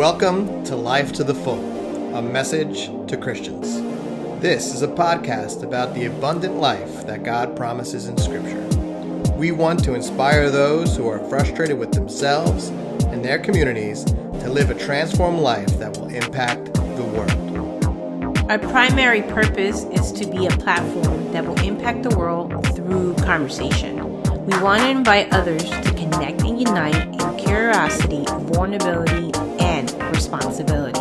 Welcome to Life to the Full, a message to Christians. This is a podcast about the abundant life that God promises in Scripture. We want to inspire those who are frustrated with themselves and their communities to live a transformed life that will impact the world. Our primary purpose is to be a platform that will impact the world through conversation. We want to invite others to connect and unite in curiosity, vulnerability, and responsibility.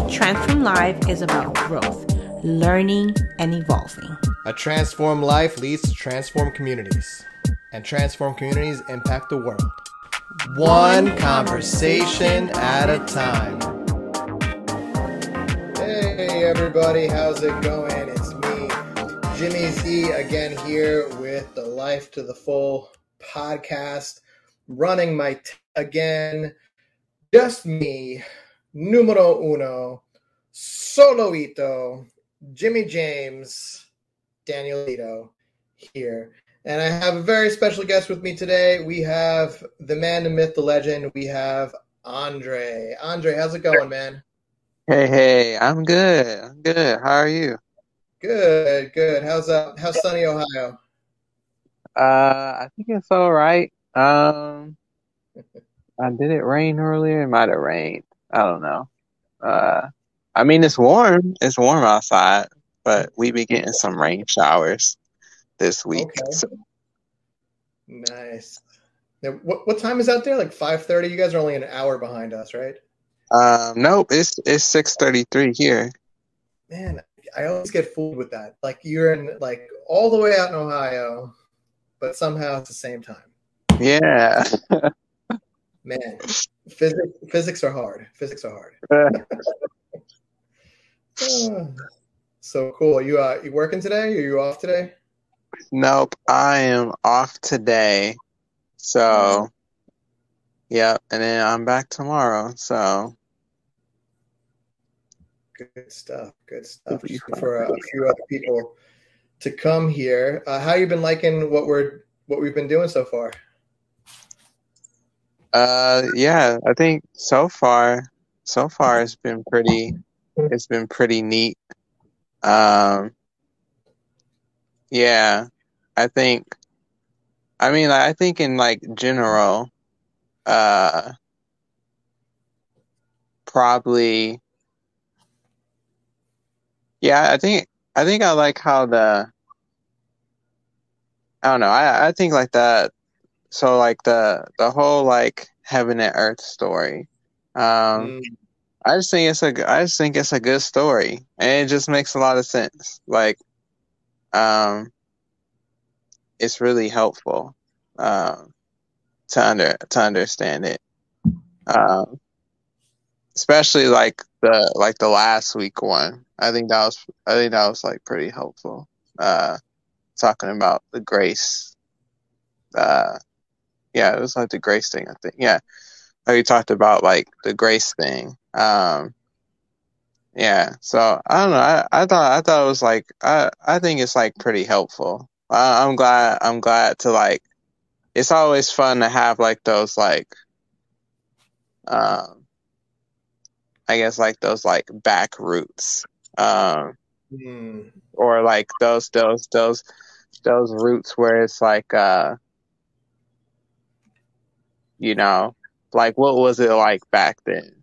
A Transformed Life is about growth, learning, and evolving. A transformed life leads to transformed communities, and transformed communities impact the world. One conversation at a time. Hey everybody, how's it going? It's me, Jimmy Z, again here with the Life to the Full podcast. Running my again. Just me, numero uno, soloito, Jimmy James, Danielito here. And I have a very special guest with me today. We have the man, the myth, the legend. We have Andre. Andre, how's it going, man? Hey, I'm good. How are you? Good. How's sunny Ohio? I think it's all right. Did it rain earlier? It might have rained. I don't know. It's warm. It's warm outside, but we be getting some rain showers this week. Okay. So. Nice. Now, what time is out there? Like 5:30? You guys are only an hour behind us, right? Nope. It's 6:33 here. Man, I always get fooled with that. Like you're in like all the way out in Ohio, but somehow it's the same time. Yeah. Man, physics are hard. So cool. You working today? Are you off today? Nope, I am off today. So, yeah, and then I'm back tomorrow. So, good stuff. For a few other people to come here. How you been liking what we've been doing so far? Yeah, I think so far it's been pretty neat. Yeah, I think in like general, probably. Yeah, I think I like how I don't know. I think like that. So like the whole like heaven and earth story, I just think it's a good story, and it just makes a lot of sense. Like, it's really helpful to understand it, especially like the last week one. I think that was like pretty helpful. Talking about the grace. Yeah, it was like the grace thing, I think. Yeah, how you talked about like the grace thing. Yeah, so I don't know. I thought it was like I think it's like pretty helpful. I'm glad to like. It's always fun to have like those like. I guess like those like back roots. Or like those roots where it's like. You know, like, what was it like back then?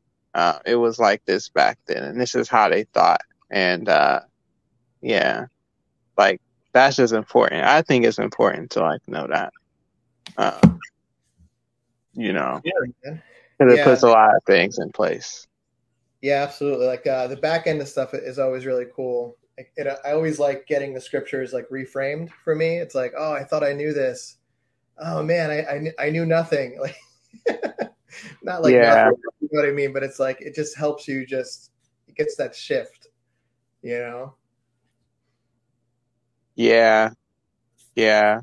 It was like this back then, and this is how they thought. And, yeah, like, that's just important. I think it's important to, like, know that, you know, because it puts a lot of things in place. Yeah, absolutely. Like, the back end of stuff is always really cool. I always like getting the scriptures, like, reframed for me. It's like, oh, I thought I knew this. Oh, man, I knew nothing. Like, not like nothing, you know what I mean? But it's like, it just helps you it gets that shift, you know? Yeah.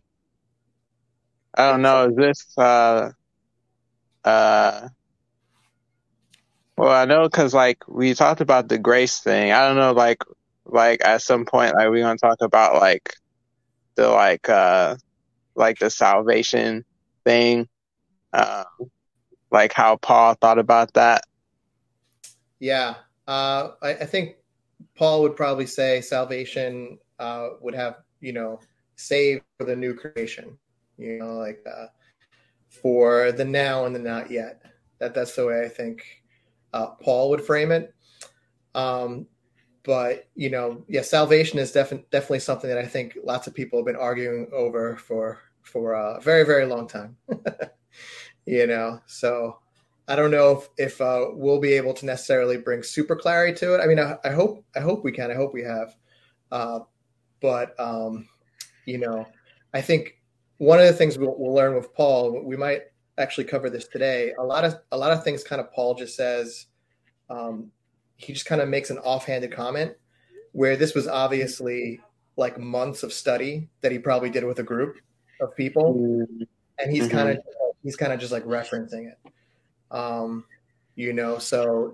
I don't know, is this, well, I know, because, like, we talked about the grace thing. I don't know, like at some point, like, we're going to talk about, like, the, like the salvation thing, like how Paul thought about that. Yeah. I think Paul would probably say salvation would have, save for the new creation, for the now and the not yet. That's the way I think Paul would frame it. Salvation is definitely something that I think lots of people have been arguing over for a very, very long time. So I don't know if we'll be able to necessarily bring super clarity to it. I mean, I hope we can. I hope we have. I think one of the things we'll learn with Paul, we might actually cover this today. A lot of things kind of Paul just says. He just kind of makes an offhanded comment, where this was obviously like months of study that he probably did with a group of people, and he's kind of just like referencing it. So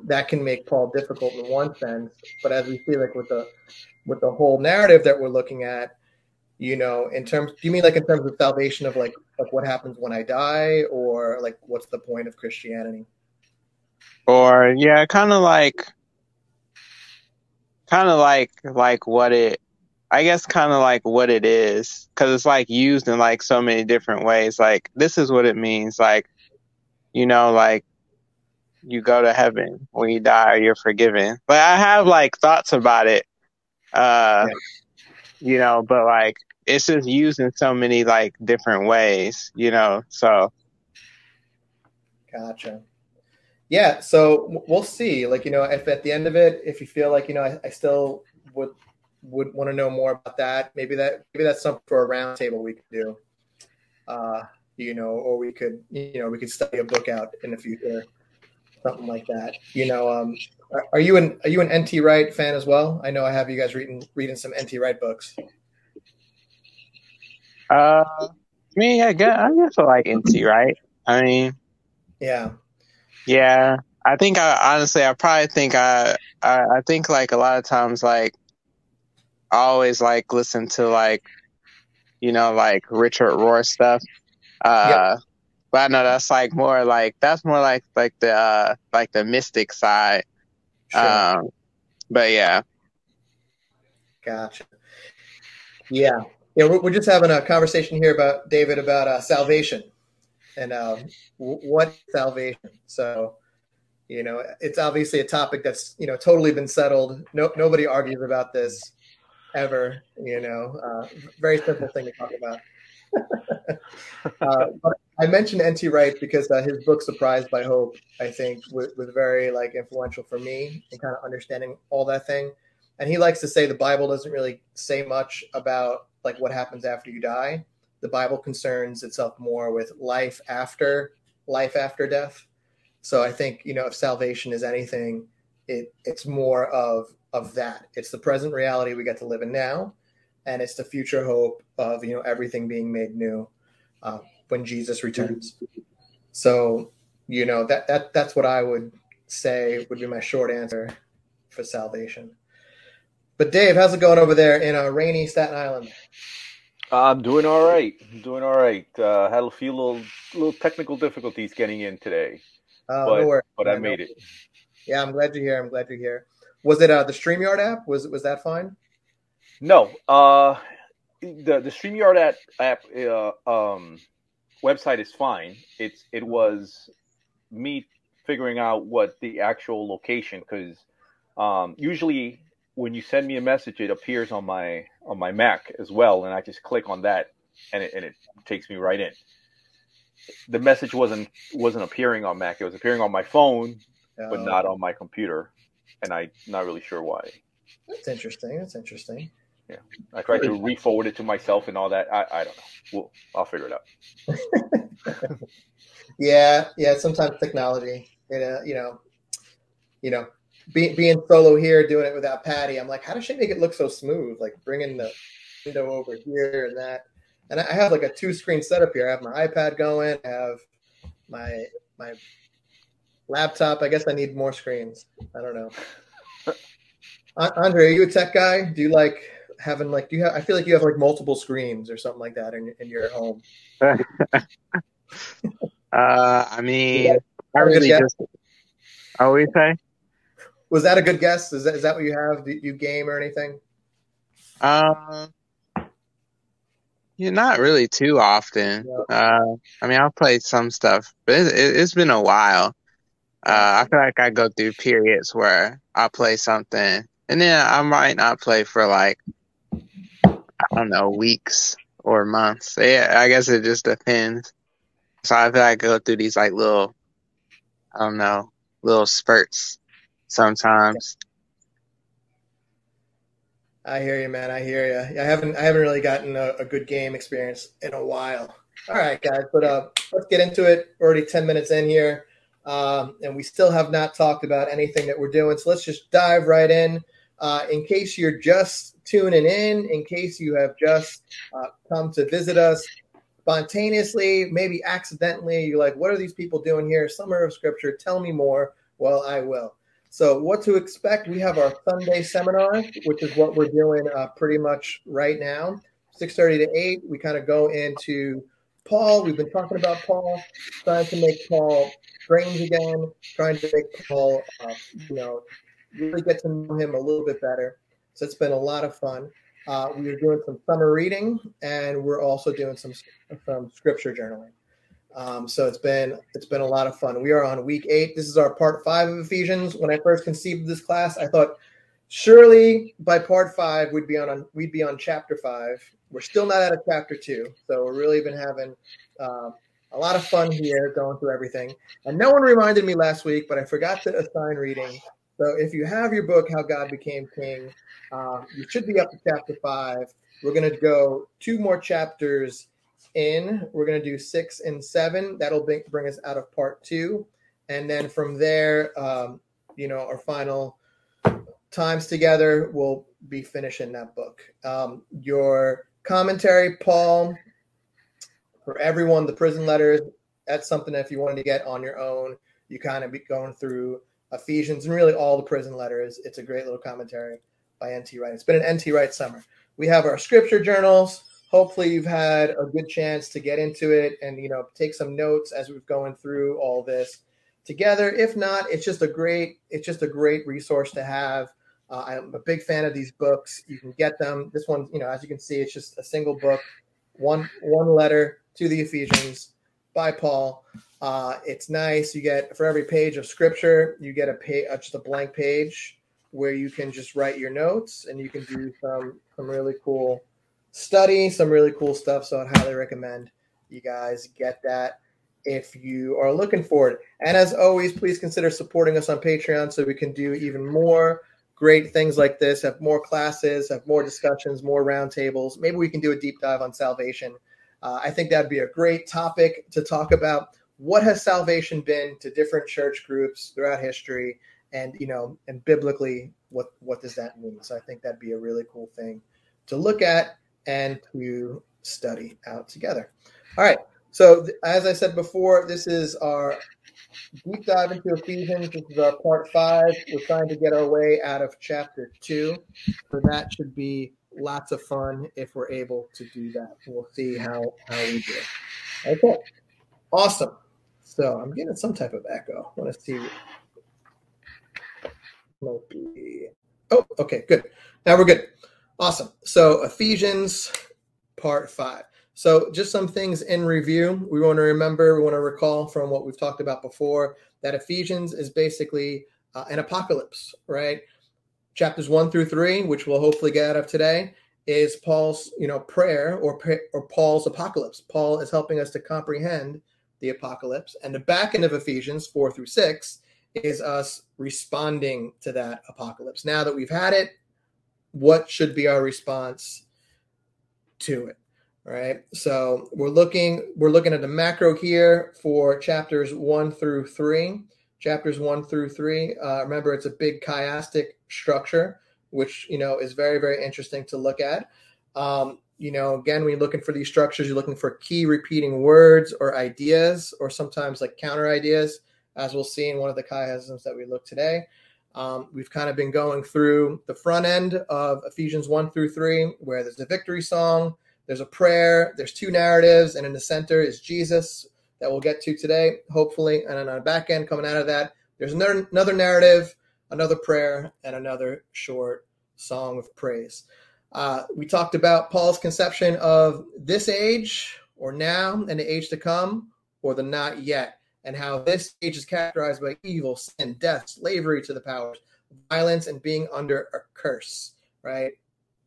that can make Paul difficult in one sense, but as we see, like with the whole narrative that we're looking at, do you mean like in terms of salvation of like what happens when I die, or like what's the point of Christianity? Or yeah, kind of like what it, I guess, kind of like what it is, because it's like used in like so many different ways. Like this is what it means, like. Like you go to heaven when you die, you're forgiven. But I have like thoughts about it, but like it's just used in so many like different ways, so. Gotcha. Yeah. So we'll see, if at the end of it, if you feel like, I still would want to know more about that. Maybe that's something for a round table we could do. Or we could study a book out in the future, something like that. Are you an N.T. Wright fan as well? I know I have you guys reading some N.T. Wright books. I guess I like N.T. Wright. I mean, yeah. I think like a lot of times, like I always like listen to like, like Richard Rohr stuff. But I know that's more like like the mystic side. Sure. But yeah. Gotcha. Yeah. Yeah. We're just having a conversation here about salvation and, what salvation. So, it's obviously a topic that's, totally been settled. No, nobody argues about this ever, very simple thing to talk about. I mentioned N.T. Wright because his book Surprised by Hope, I think, was very like influential for me in kind of understanding all that thing. And he likes to say the Bible doesn't really say much about like what happens after you die. The Bible concerns itself more with life after death. So I think if salvation is anything, it's more of that. It's the present reality we get to live in now. And it's the future hope of, everything being made new when Jesus returns. So, that's what I would say would be my short answer for salvation. But Dave, how's it going over there in rainy Staten Island? I'm doing all right. Had a few little technical difficulties getting in today. No worries. But I made it. Yeah, I'm glad you're here. Was it the StreamYard app? Was that fine? No, the StreamYard app website is fine. It was me figuring out what the actual location, because usually when you send me a message, it appears on my Mac as well, and I just click on that, and it takes me right in. The message wasn't appearing on Mac; it was appearing on my phone, but not on my computer, and I'm not really sure why. That's interesting. Yeah, I tried to re-forward it to myself and all that. I don't know. I'll figure it out. yeah. Sometimes technology, being solo here, doing it without Patty. I'm like, how does she make it look so smooth? Like bringing the window over here and that. And I have like a 2-screen setup here. I have my iPad going. I have my laptop. I guess I need more screens. I don't know. Andre, are you a tech guy? Do you like having like? I feel like you have like multiple screens or something like that in your home. I mean, I really just. What do you say? Was that a good guess? Is that what you have? Do you game or anything? Yeah, not really too often. Yeah. I mean, I'll play some stuff, but it's been a while. I feel like I go through periods where I play something, and then I might not play for like, I don't know, weeks or months. Yeah, I guess it just depends. So I feel like I go through these like little, I don't know, little spurts sometimes. I hear you, man. I hear you. I haven't really gotten a good game experience in a while. All right, guys, but let's get into it. We're already 10 minutes in here, and we still have not talked about anything that we're doing. So let's just dive right in. In case you're just tuning in case you have just come to visit us spontaneously, maybe accidentally, you're like, what are these people doing here? Summer of Scripture, tell me more. Well, I will. So what to expect, we have our Sunday seminar, which is what we're doing pretty much right now, 6:30 to 8. We kind of go into Paul. We've been talking about Paul, trying to make Paul strange again, trying to make Paul, really get to know him a little bit better. So it's been a lot of fun. We are doing some summer reading, and we're also doing some scripture journaling. So it's been a lot of fun. We are on week 8. This is our part 5 of Ephesians. When I first conceived this class, I thought surely by part 5 we'd be on chapter 5. We're still not out of chapter 2, so we're really been having a lot of fun here going through everything. And no one reminded me last week, but I forgot to assign reading. So if you have your book, How God Became King, you should be up to chapter 5. We're going to go 2 more chapters in. We're going to do 6 and 7. That'll bring us out of part 2. And then from there, our final times together, we'll be finishing that book. Your commentary, Paul, for everyone, the prison letters, that's something that if you wanted to get on your own, you kind of be going through Ephesians and really all the prison letters. It's a great little commentary by N.T. Wright. It's been an N.T. Wright summer. We have our scripture journals. Hopefully you've had a good chance to get into it and, take some notes as we're going through all this together. If not, it's just a great resource to have. I'm a big fan of these books. You can get them. This one, as you can see, it's just a single book, one letter to the Ephesians by Paul. It's nice. You get, for every page of scripture, you get just a blank page where you can just write your notes, and you can do some really cool study, some really cool stuff. So I'd highly recommend you guys get that if you are looking for it. And as always, please consider supporting us on Patreon so we can do even more great things like this, have more classes, have more discussions, more roundtables. Maybe we can do a deep dive on salvation. I think that'd be a great topic to talk about. What has salvation been to different church groups throughout history, and and biblically, what does that mean? So I think that'd be a really cool thing to look at and to study out together. All right. So as I said before, this is our deep dive into Ephesians. This is our part 5. We're trying to get our way out of chapter 2. So that should be lots of fun if we're able to do that. We'll see how we do. Okay. Awesome. So I'm getting some type of echo. I want to see. Oh, okay, good. Now we're good. Awesome. So Ephesians part 5. So just some things in review. We want to recall from what we've talked about before, that Ephesians is basically an apocalypse, right? Chapters 1 through 3, which we'll hopefully get out of today, is Paul's, prayer or Paul's apocalypse. Paul is helping us to comprehend the apocalypse. And the back end of Ephesians 4 through 6 is us responding to that apocalypse. Now that we've had it, what should be our response to it? All right. So we're looking at the macro here for chapters 1 through 3. Chapters 1 through 3. Remember, it's a big chiastic structure, which is very, very interesting to look at. Again, when you're looking for these structures, you're looking for key repeating words or ideas, or sometimes like counter ideas, as we'll see in one of the chiasms that we look today. We've kind of been going through the front end of Ephesians 1 through 3, where there's a victory song, there's a prayer, there's 2 narratives, and in the center is Jesus that we'll get to today, hopefully. And then on the back end, coming out of that, there's another narrative, another prayer, and another short song of praise. We talked about Paul's conception of this age, or now, and the age to come, or the not yet, and how this age is characterized by evil, sin, death, slavery to the powers, violence, and being under a curse, right?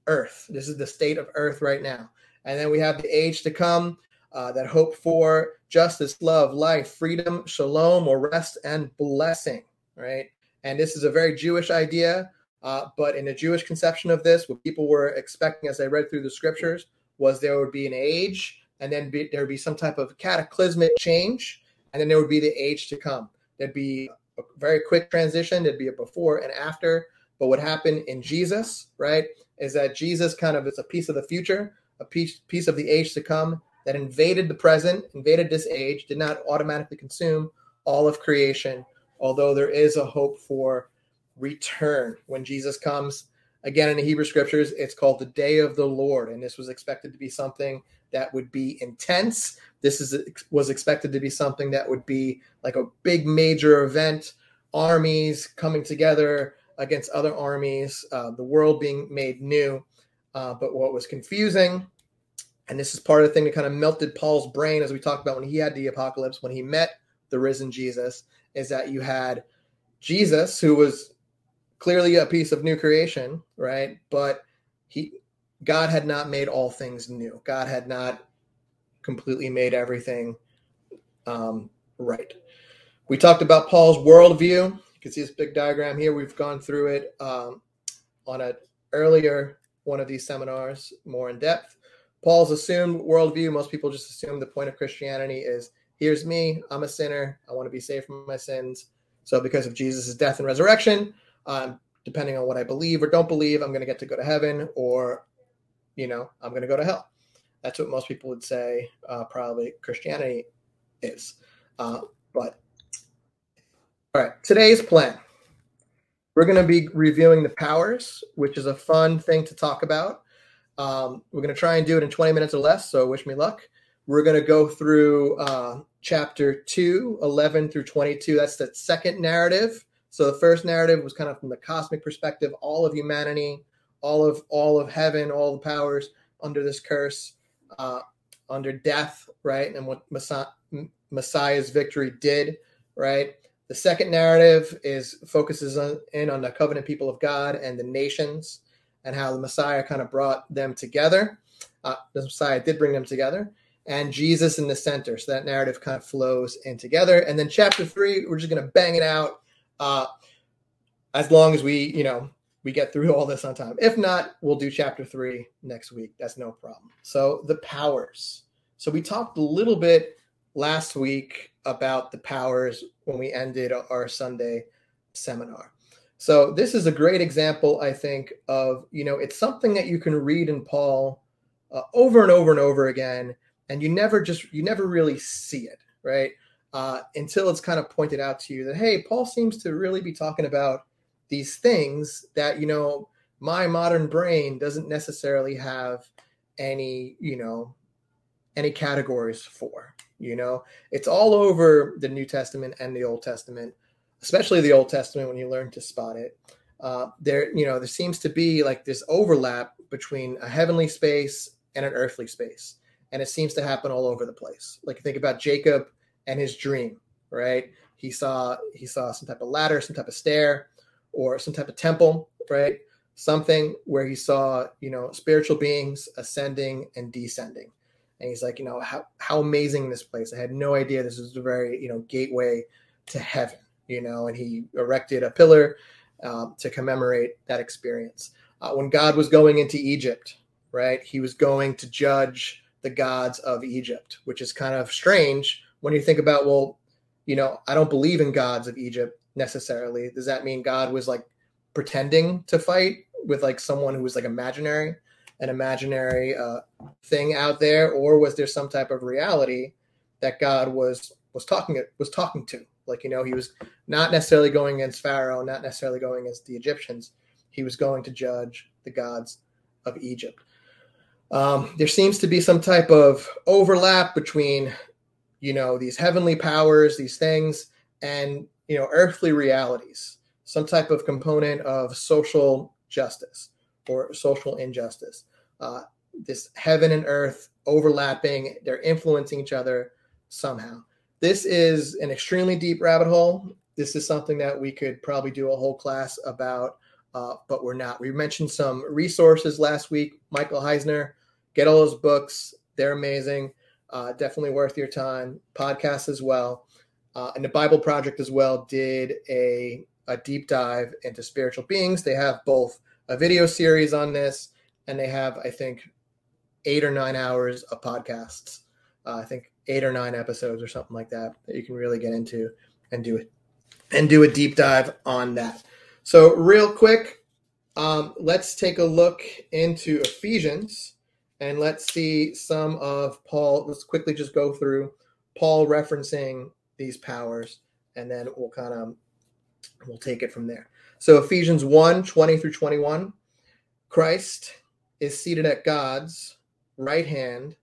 Earth. This is the state of earth right now. And then we have the age to come, that hope for justice, love, life, freedom, shalom, or rest, and blessing, right? And this is a very Jewish idea, but in a Jewish conception of this, what people were expecting as they read through the scriptures was there would be an age, and then there would be some type of cataclysmic change, and then there would be the age to come. There'd be a very quick transition. There'd be a before and after. But what happened in Jesus, right, is that Jesus kind of is a piece of the future, a piece of the age to come that invaded the present, invaded this age, did not automatically consume all of creation, although there is a hope for return. When Jesus comes, again, in the Hebrew scriptures, it's called the day of the Lord, and this was expected to be something that would be intense. This was expected to be something that would be like a big major event, armies coming together against other armies, the world being made new. But what was confusing, and this is part of the thing that kind of melted Paul's brain, as we talked about when he had the apocalypse, when he met the risen Jesus, is that you had Jesus, who was clearly a piece of new creation, right? But God had not made all things new. God had not completely made everything right. We talked about Paul's worldview. You can see this big diagram here. We've gone through it on an earlier one of these seminars more in depth. Paul's assumed worldview. Most people just assume the point of Christianity is, here's me, I'm a sinner, I want to be saved from my sins. So because of Jesus' death and resurrection, depending on what I believe or don't believe, I'm going to get to go to heaven, or I'm going to go to hell. That's what most people would say probably Christianity is. All right, today's plan. We're going to be reviewing the powers, which is a fun thing to talk about. We're going to try and do it in 20 minutes or less, so wish me luck. We're going to go through chapter 2, 11 through 22. That's the second narrative. So the first narrative was kind of from the cosmic perspective, all of humanity, all of heaven, all the powers under this curse, under death, right? And what Messiah's victory did, right? The second narrative focuses on the covenant people of God and the nations, and how the Messiah kind of brought them together. The Messiah did bring them together, and Jesus in the center. So that narrative kind of flows in together. And then chapter 3, we're just going to bang it out as long as we get through all this on time. If not, we'll do chapter 3 next week. That's no problem. So the powers. So we talked a little bit last week about the powers when we ended our Sunday seminar. So this is a great example, I think, of, it's something that you can read in Paul over and over and over again, and you never really see it, right? Until it's kind of pointed out to you that, hey, Paul seems to really be talking about these things that, my modern brain doesn't necessarily have any categories for, It's all over the New Testament and the Old Testament, especially the Old Testament when you learn to spot it. There seems to be like this overlap between a heavenly space and an earthly space. And it seems to happen all over the place. Like, think about Jacob and his dream, right? He saw some type of ladder, some type of stair, or some type of temple, right? Something where he saw, spiritual beings ascending and descending. And he's like, how amazing this place. I had no idea this was a very, gateway to heaven, and he erected a pillar to commemorate that experience. When God was going into Egypt, right, he was going to judge the gods of Egypt, which is kind of strange when you think about, I don't believe in gods of Egypt necessarily. Does that mean God was like pretending to fight with like someone who was like an imaginary thing out there? Or was there some type of reality that God was talking to? Like, he was not necessarily going against Pharaoh, not necessarily going against the Egyptians. He was going to judge the gods of Egypt. There seems to be some type of overlap between, these heavenly powers, these things, and, earthly realities. some type of component of social justice or social injustice. This heaven and earth overlapping, they're influencing each other somehow. This is an extremely deep rabbit hole. This is something that we could probably do a whole class about, but we're not. We mentioned some resources last week. Michael Heiser, get all those books. They're amazing. Definitely worth your time. Podcasts as well. And the Bible Project as well did a deep dive into spiritual beings. They have both a video series on this, and they have, I think, 8 or 9 hours of podcasts. I think 8 or 9 episodes or something like that you can really get into and do a deep dive on that. So real quick, let's take a look into Ephesians and let's see some of Paul. Let's quickly just go through Paul referencing these powers, and then we'll take it from there. So Ephesians 1:20-21, Christ is seated at God's right hand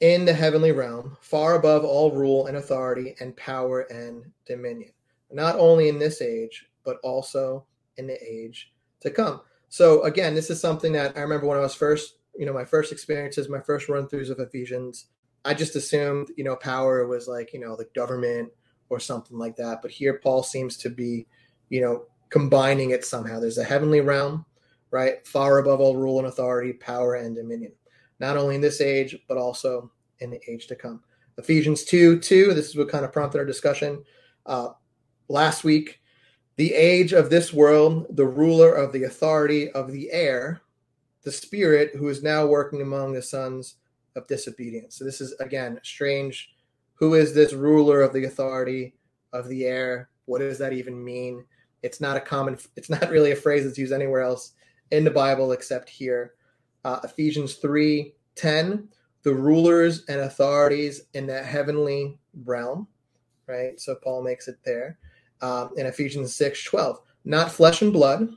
in the heavenly realm, far above all rule and authority and power and dominion, not only in this age, but also in the age to come. So again, this is something that I remember when I was first, my first experiences, my first run-throughs of Ephesians, I just assumed, power was like, the government or something like that. But here Paul seems to be, combining it somehow. There's a heavenly realm, right? Far above all rule and authority, power and dominion, not only in this age, but also in the age to come. Ephesians 2:2, this is what kind of prompted our discussion last week. The age of this world, the ruler of the authority of the air, the spirit who is now working among the sons of disobedience. So this is, again, strange. Who is this ruler of the authority of the air? What does that even mean? It's not really a phrase that's used anywhere else in the Bible except here. Ephesians 3:10, the rulers and authorities in that heavenly realm, right? So Paul makes it there. In Ephesians 6:12, not flesh and blood,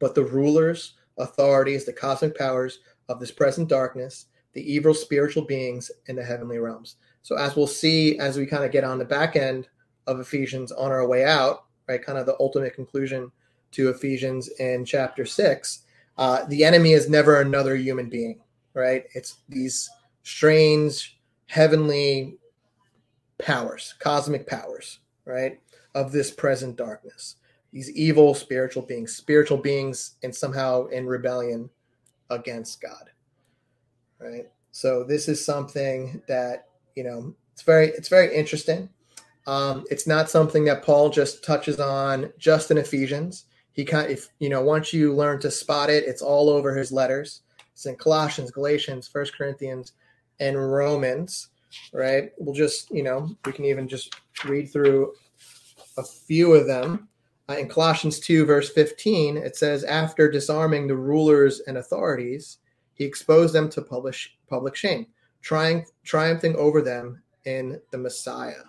but the rulers, authorities, the cosmic powers of this present darkness, the evil spiritual beings in the heavenly realms. So as we'll see, as we kind of get on the back end of Ephesians on our way out, right, kind of the ultimate conclusion to Ephesians in chapter 6, the enemy is never another human being, right? It's these strange heavenly powers, cosmic powers, right, of this present darkness, these evil spiritual beings, and somehow in rebellion against God, right? So this is something that, it's very interesting. It's not something that Paul just touches on just in Ephesians. He once you learn to spot it, it's all over his letters. It's in Colossians, Galatians, 1 Corinthians, and Romans, right? We'll just, we can even just read through a few of them. In Colossians 2:15, it says, after disarming the rulers and authorities, he exposed them to public shame, triumphing over them in the Messiah.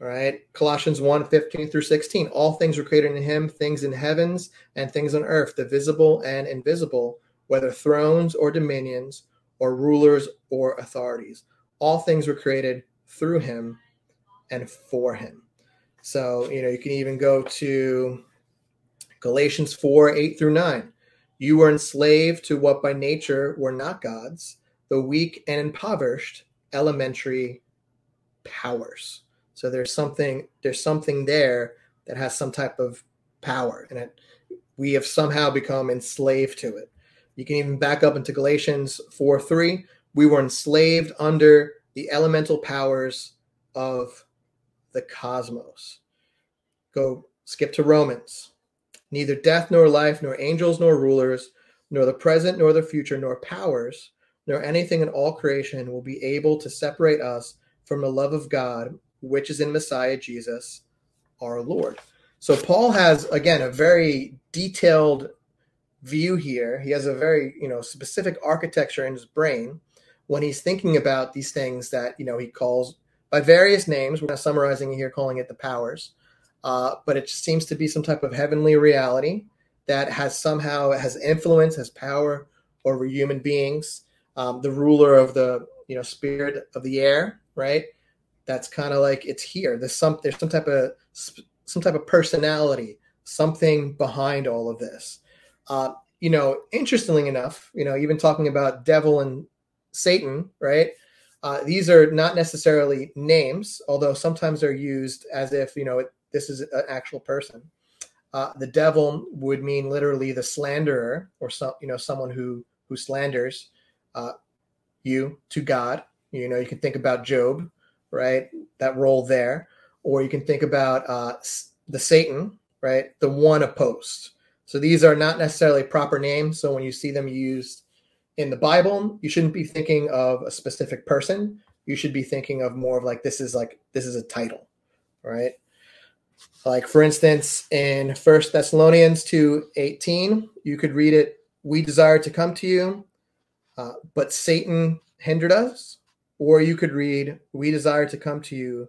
All right. Colossians 1:15-16. All things were created in him, things in heavens and things on earth, the visible and invisible, whether thrones or dominions or rulers or authorities. All things were created through him and for him. So, you can even go to Galatians 4:8-9. You were enslaved to what by nature were not God's, the weak and impoverished elementary powers. So there's something there that has some type of power, and we have somehow become enslaved to it. You can even back up into Galatians 4:3. We were enslaved under the elemental powers of the cosmos. Go skip to Romans. Neither death nor life, nor angels nor rulers, nor the present nor the future, nor powers, nor anything in all creation will be able to separate us from the love of God, which is in Messiah Jesus, our Lord. So Paul has, again, a very detailed view here. He has a very, specific architecture in his brain when he's thinking about these things that, he calls by various names. We're not summarizing here, calling it the powers. But it just seems to be some type of heavenly reality that has influence, has power over human beings. The ruler of the, spirit of the air, right? That's kind of like it's here. There's some type of some type of personality, something behind all of this. You know, interestingly enough, you know, even talking about devil and Satan, right? These are not necessarily names, although sometimes they're used as if, you know, this is an actual person. The devil would mean literally the slanderer, or some, you know, someone who slanders you to God. You know, you can think about Job, right? That role there. Or you can think about the Satan, right? The one opposed. So these are not necessarily proper names. So when you see them used in the Bible, you shouldn't be thinking of a specific person. You should be thinking of more of like, this is a title, right? Like, for instance, in 1 Thessalonians 2:18, you could read it, we desired to come to you, but Satan hindered us. Or you could read, we desire to come to you,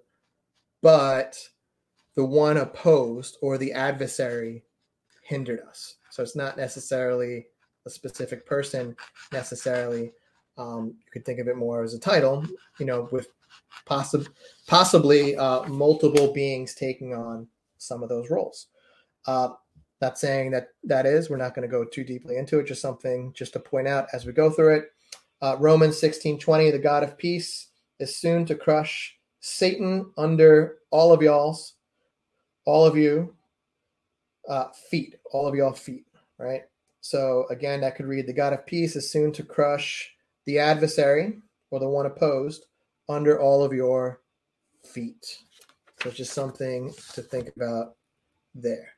but the one opposed, or the adversary, hindered us. So it's not necessarily a specific person necessarily. You could think of it more as a title, you know, with possibly multiple beings taking on some of those roles. Not saying that is, we're not going to go too deeply into it, just something just to point out as we go through it. Romans 16:20, the God of peace is soon to crush Satan under all of y'all feet, right? So again, that could read, the God of peace is soon to crush the adversary, or the one opposed, under all of your feet. So just something to think about there.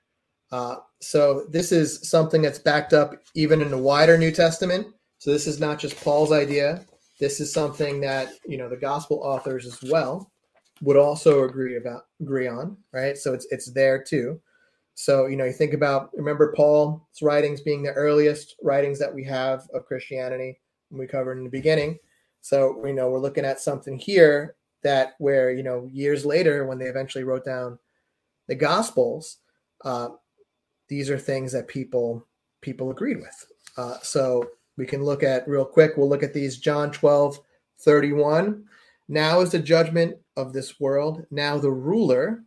So this is something that's backed up even in the wider New Testament. So this is not just Paul's idea. This is something that, you know, the gospel authors as well would also agree on, right? So it's there too. So, you know, you think about, remember Paul's writings being the earliest writings that we have of Christianity, and we covered in the beginning. So, you know, we're looking at something here that where, you know, years later when they eventually wrote down the gospels, these are things that people agreed with. So we can look at real quick. We'll look at these. John 12:31. Now is the judgment of this world. Now the ruler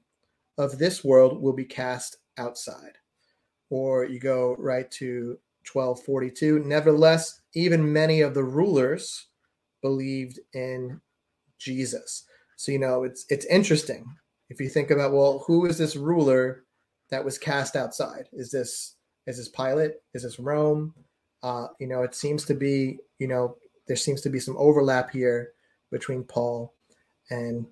of this world will be cast outside. Or you go right to 12:42. Nevertheless, even many of the rulers believed in Jesus. So, you know, it's interesting if you think about, well, who is this ruler that was cast outside? Is this Pilate? Is this Rome? You know, it seems to be, you know, there seems to be some overlap here between Paul and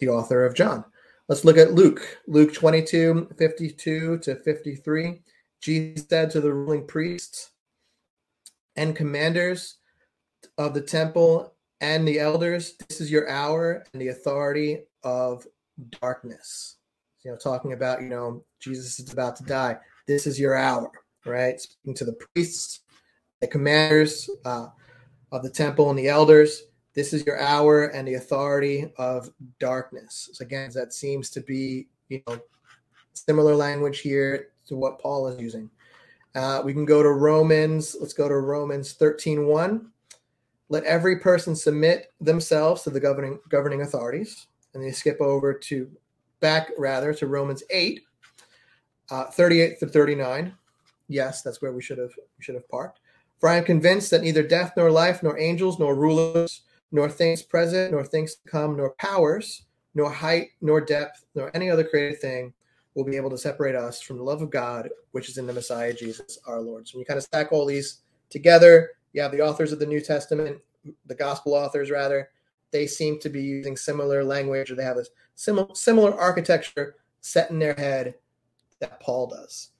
the author of John. Let's look at Luke. Luke 22:52-53. Jesus said to the ruling priests and commanders of the temple and the elders, this is your hour and the authority of darkness. You know, talking about, you know, Jesus is about to die. This is your hour, right? Speaking to the priests, the commanders of the temple and the elders, this is your hour and the authority of darkness. So again, that seems to be, you know, similar language here to what Paul is using. We can go to Romans. Let's go to Romans 13:1. Let every person submit themselves to the governing authorities. And then you skip over to Romans 8:38-39. Yes, that's where we should have parked. For I am convinced that neither death nor life, nor angels, nor rulers, nor things present, nor things to come, nor powers, nor height, nor depth, nor any other created thing will be able to separate us from the love of God, which is in the Messiah Jesus our Lord. So when you kind of stack all these together, you have the authors of the New Testament, the gospel authors rather, they seem to be using similar language, or they have a similar architecture set in their head that Paul does.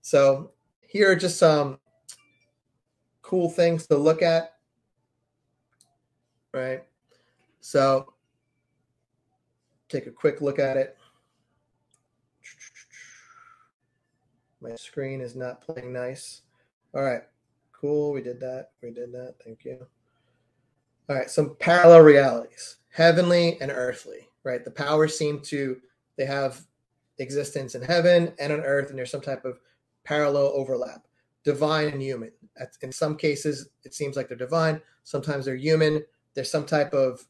So here are just some cool things to look at, right? So take a quick look at it. My screen is not playing nice. All right, cool. We did that. Thank you. All right, some parallel realities, heavenly and earthly, right? The powers they have existence in heaven and on earth, and there's some type of parallel overlap. Divine and human. In some cases, it seems like they're divine. Sometimes they're human. There's some type of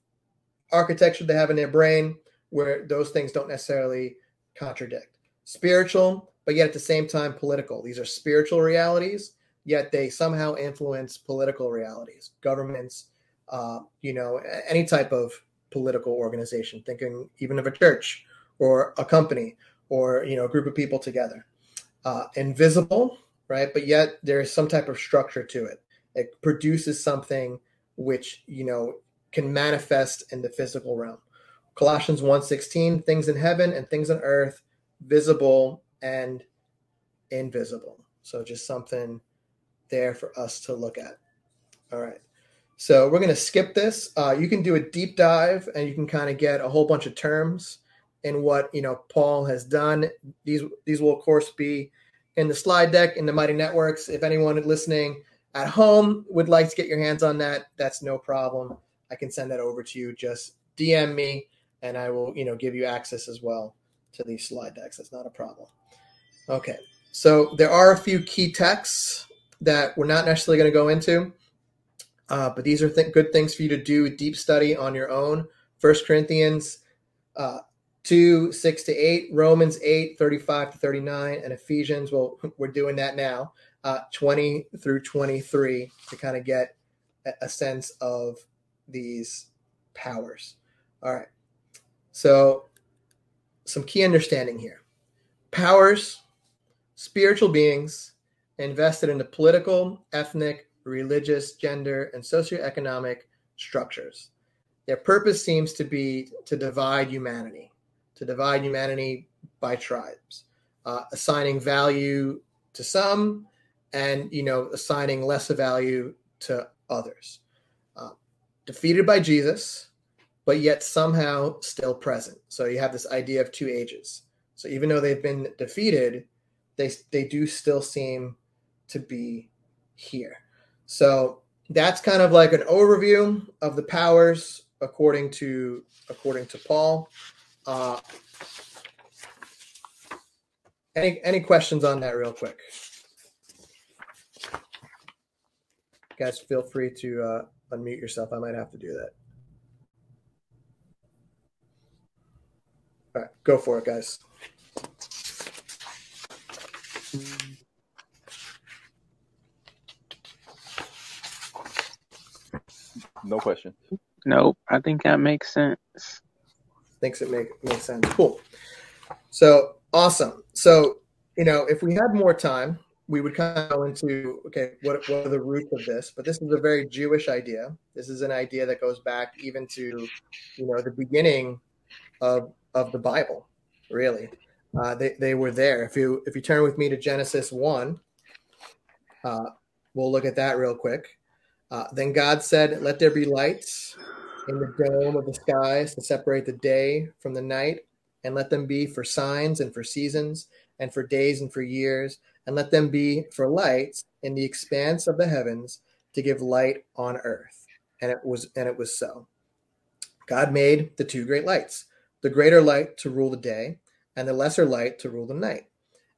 architecture they have in their brain where those things don't necessarily contradict. Spiritual, but yet at the same time political. These are spiritual realities, yet they somehow influence political realities, governments, any type of political organization, thinking even of a church or a company or, a group of people together. Invisible, right? But yet there is some type of structure to it. It produces something which, can manifest in the physical realm. Colossians 1:16, things in heaven and things on earth, visible and invisible. So just something there for us to look at. All right. So we're going to skip this. You can do a deep dive and you can kind of get a whole bunch of terms in what, Paul has done. These will, of course, be in the slide deck in the Mighty Networks. If anyone listening at home would like to get your hands on that, that's no problem. I can send that over to you. Just DM me and I will, give you access as well to these slide decks. That's not a problem. Okay. So there are a few key texts that we're not necessarily going to go into, but these are good things for you to do deep study on your own. 1 Corinthians 2:6-8, Romans 8:35-39, and Ephesians. Well, we're doing that now, 20-23, to kind of get a sense of these powers. All right. So some key understanding here. Powers, spiritual beings invested in the political, ethnic, religious, gender, and socioeconomic structures. Their purpose seems to be to divide humanity by tribes, assigning value to some and, assigning lesser value to others. Defeated by Jesus, but yet somehow still present. So you have this idea of two ages. So even though they've been defeated, they do still seem to be here. So that's kind of like an overview of the powers according to Paul. Any questions on that real quick? Guys, feel free to unmute yourself. I might have to do that. All right, go for it, guys. No question. Nope, I think that makes sense. Thinks it makes sense. Cool. So awesome. So, if we had more time, we would kind of go into, okay, what are the roots of this? But this is a very Jewish idea. This is an idea that goes back even to, the beginning of the Bible, really. They were there. If you turn with me to Genesis 1, we'll look at that real quick. Then God said, let there be lights in the dome of the skies to separate the day from the night, and let them be for signs and for seasons and for days and for years, and let them be for lights in the expanse of the heavens to give light on earth. And it was so. God made the two great lights, the greater light to rule the day and the lesser light to rule the night,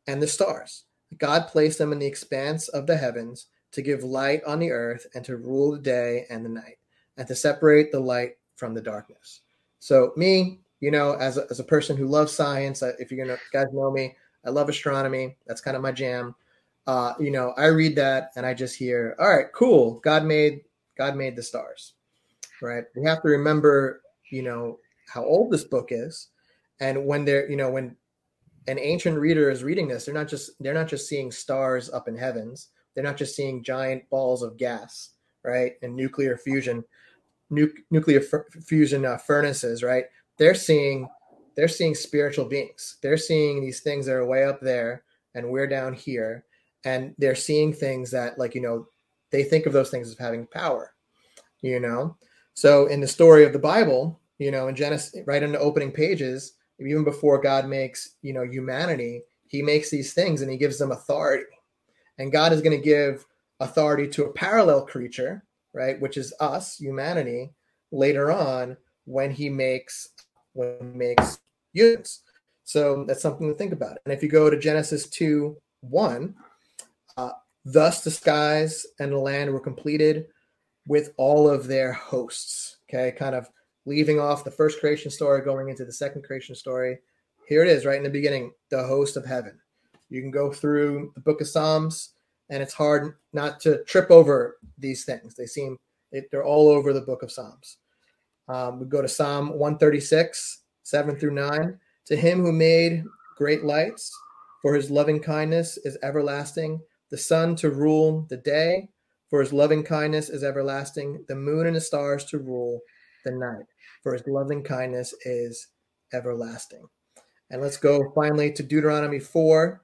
and the stars. God placed them in the expanse of the heavens to give light on the earth and to rule the day and the night, and to separate the light from the darkness. So me, as a person who loves science, if you're going to, guys know me, I love astronomy. That's kind of my jam. I read that and I just hear, all right, cool. God made the stars, right? We have to remember, how old this book is. And when they're, when an ancient reader is reading this, they're not just seeing stars up in heavens. They're not just seeing giant balls of gas, right? And nuclear fusion furnaces, right? They're seeing spiritual beings. They're seeing these things that are way up there, and we're down here. And they're seeing things that, they think of those things as having power, So in the story of the Bible, in Genesis, right in the opening pages, even before God makes, humanity, he makes these things and he gives them authority. And God is going to give authority to a parallel creature, right, which is us, humanity, later on when he makes humans. So that's something to think about. And if you go to Genesis 2:1, thus the skies and the land were completed with all of their hosts, okay, kind of leaving off the first creation story, going into the second creation story, Here it is right in the beginning, the host of heaven. You can go through the book of Psalms, and it's hard not to trip over these things. They seem, they're all over the book of Psalms. We go to Psalm 136, 7 through 9. To him who made great lights, for his loving kindness is everlasting. The sun to rule the day, for his loving kindness is everlasting. The moon and the stars to rule the night, for his loving kindness is everlasting. And let's go finally to Deuteronomy 4,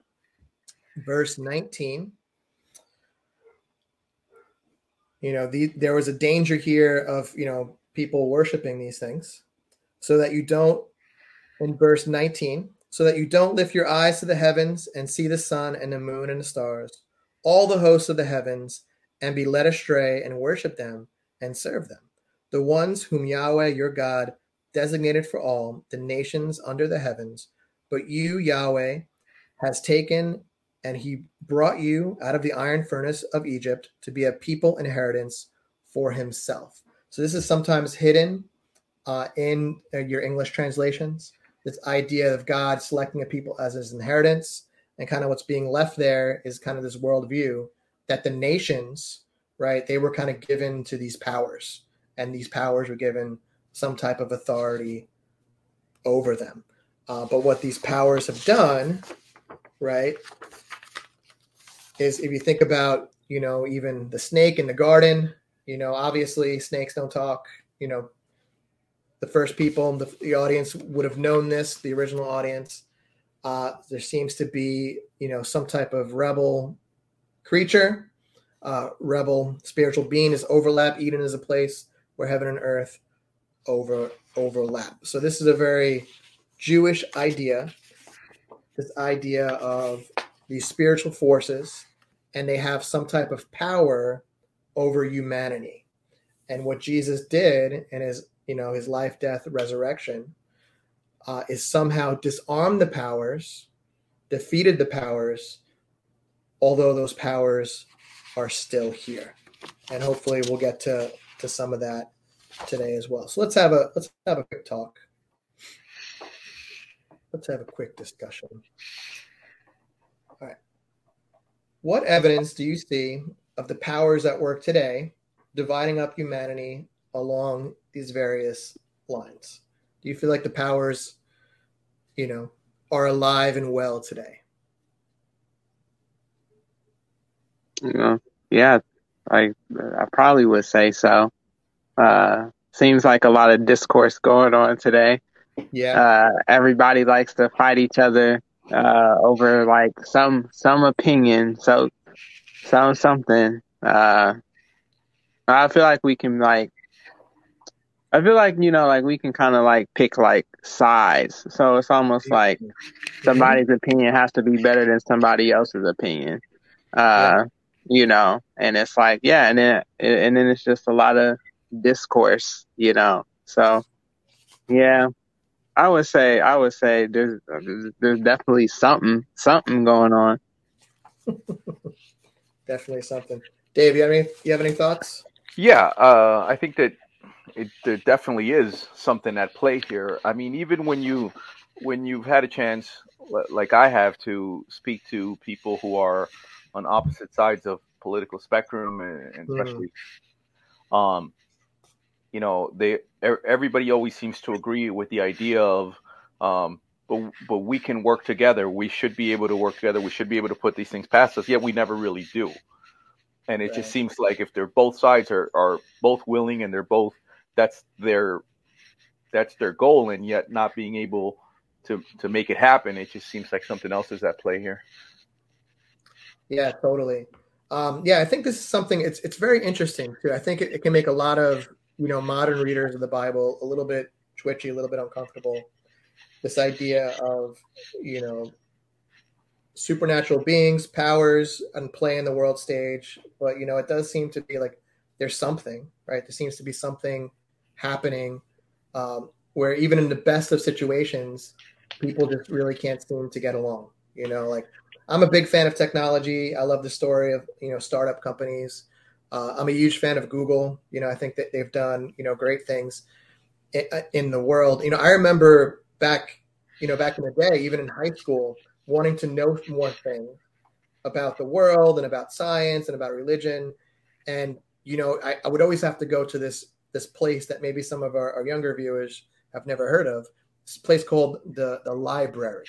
verse 19. You know, there was a danger here of, you know, people worshiping these things, so that you don't, in verse 19, so that you don't lift your eyes to the heavens and see the sun and the moon and the stars, all the hosts of the heavens, and be led astray and worship them and serve them. The ones whom Yahweh, your God, designated for all the nations under the heavens, but you, Yahweh, has taken and he brought you out of the iron furnace of Egypt to be a people inheritance for himself. So this is sometimes hidden in your English translations, this idea of God selecting a people as his inheritance, and kind of what's being left there is kind of this worldview that the nations, right, they were kind of given to these powers, and these powers were given some type of authority over them. But what these powers have done, right, is if you think about, you know, even the snake in the garden, you know, obviously snakes don't talk, you know, the first people, the audience would have known this, the original audience. There seems to be, you know, some type of rebel creature, rebel spiritual being is overlap. Eden is a place where heaven and earth overlap. So this is a very Jewish idea, this idea of these spiritual forces, and they have some type of power over humanity. And what Jesus did in his, you know, his life, death, resurrection, is somehow disarm the powers, defeated the powers, although those powers are still here. And hopefully we'll get to some of that today as well. So let's have a quick talk. Let's have a quick discussion. All right. What evidence do you see of the powers at work today dividing up humanity along these various lines? Do you feel like the powers, you know, are alive and well today? Yeah, I probably would say so. Seems like a lot of discourse going on today. Yeah. Everybody likes to fight each other over like some opinion, so something. I feel like we can like, you know, like we can kind of like pick like sides. So it's almost like somebody's opinion has to be better than somebody else's opinion. Yeah. You know, and it's like, yeah, and then it's just a lot of discourse, you know. So yeah, I would say there's definitely something going on. Definitely something. Dave, you have any thoughts? Yeah, I think that there definitely is something at play here. I mean, even when you've had a chance, like I have, to speak to people who are on opposite sides of political spectrum, and especially you know, everybody always seems to agree with the idea of, but we can work together. We should be able to work together. We should be able to put these things past us. Yet we never really do. And it just seems like if they're both sides are both willing, and they're both, that's their goal, and yet not being able to make it happen. It just seems like something else is at play here. Yeah, totally. Yeah, I think this is something, it's very interesting too. I think it can make a lot of, you know, modern readers of the Bible a little bit twitchy, a little bit uncomfortable. This idea of, you know, supernatural beings, powers, and play in the world stage. But, you know, it does seem to be like there's something, right? There seems to be something happening where even in the best of situations, people just really can't seem to get along. You know, like I'm a big fan of technology. I love the story of, you know, startup companies. I'm a huge fan of Google. You know, I think that they've done, you know, great things in the world. You know, I remember back you know, back in the day, even in high school, wanting to know more things about the world and about science and about religion. And, you know, I would always have to go to this place that maybe some of our younger viewers have never heard of, this place called the library,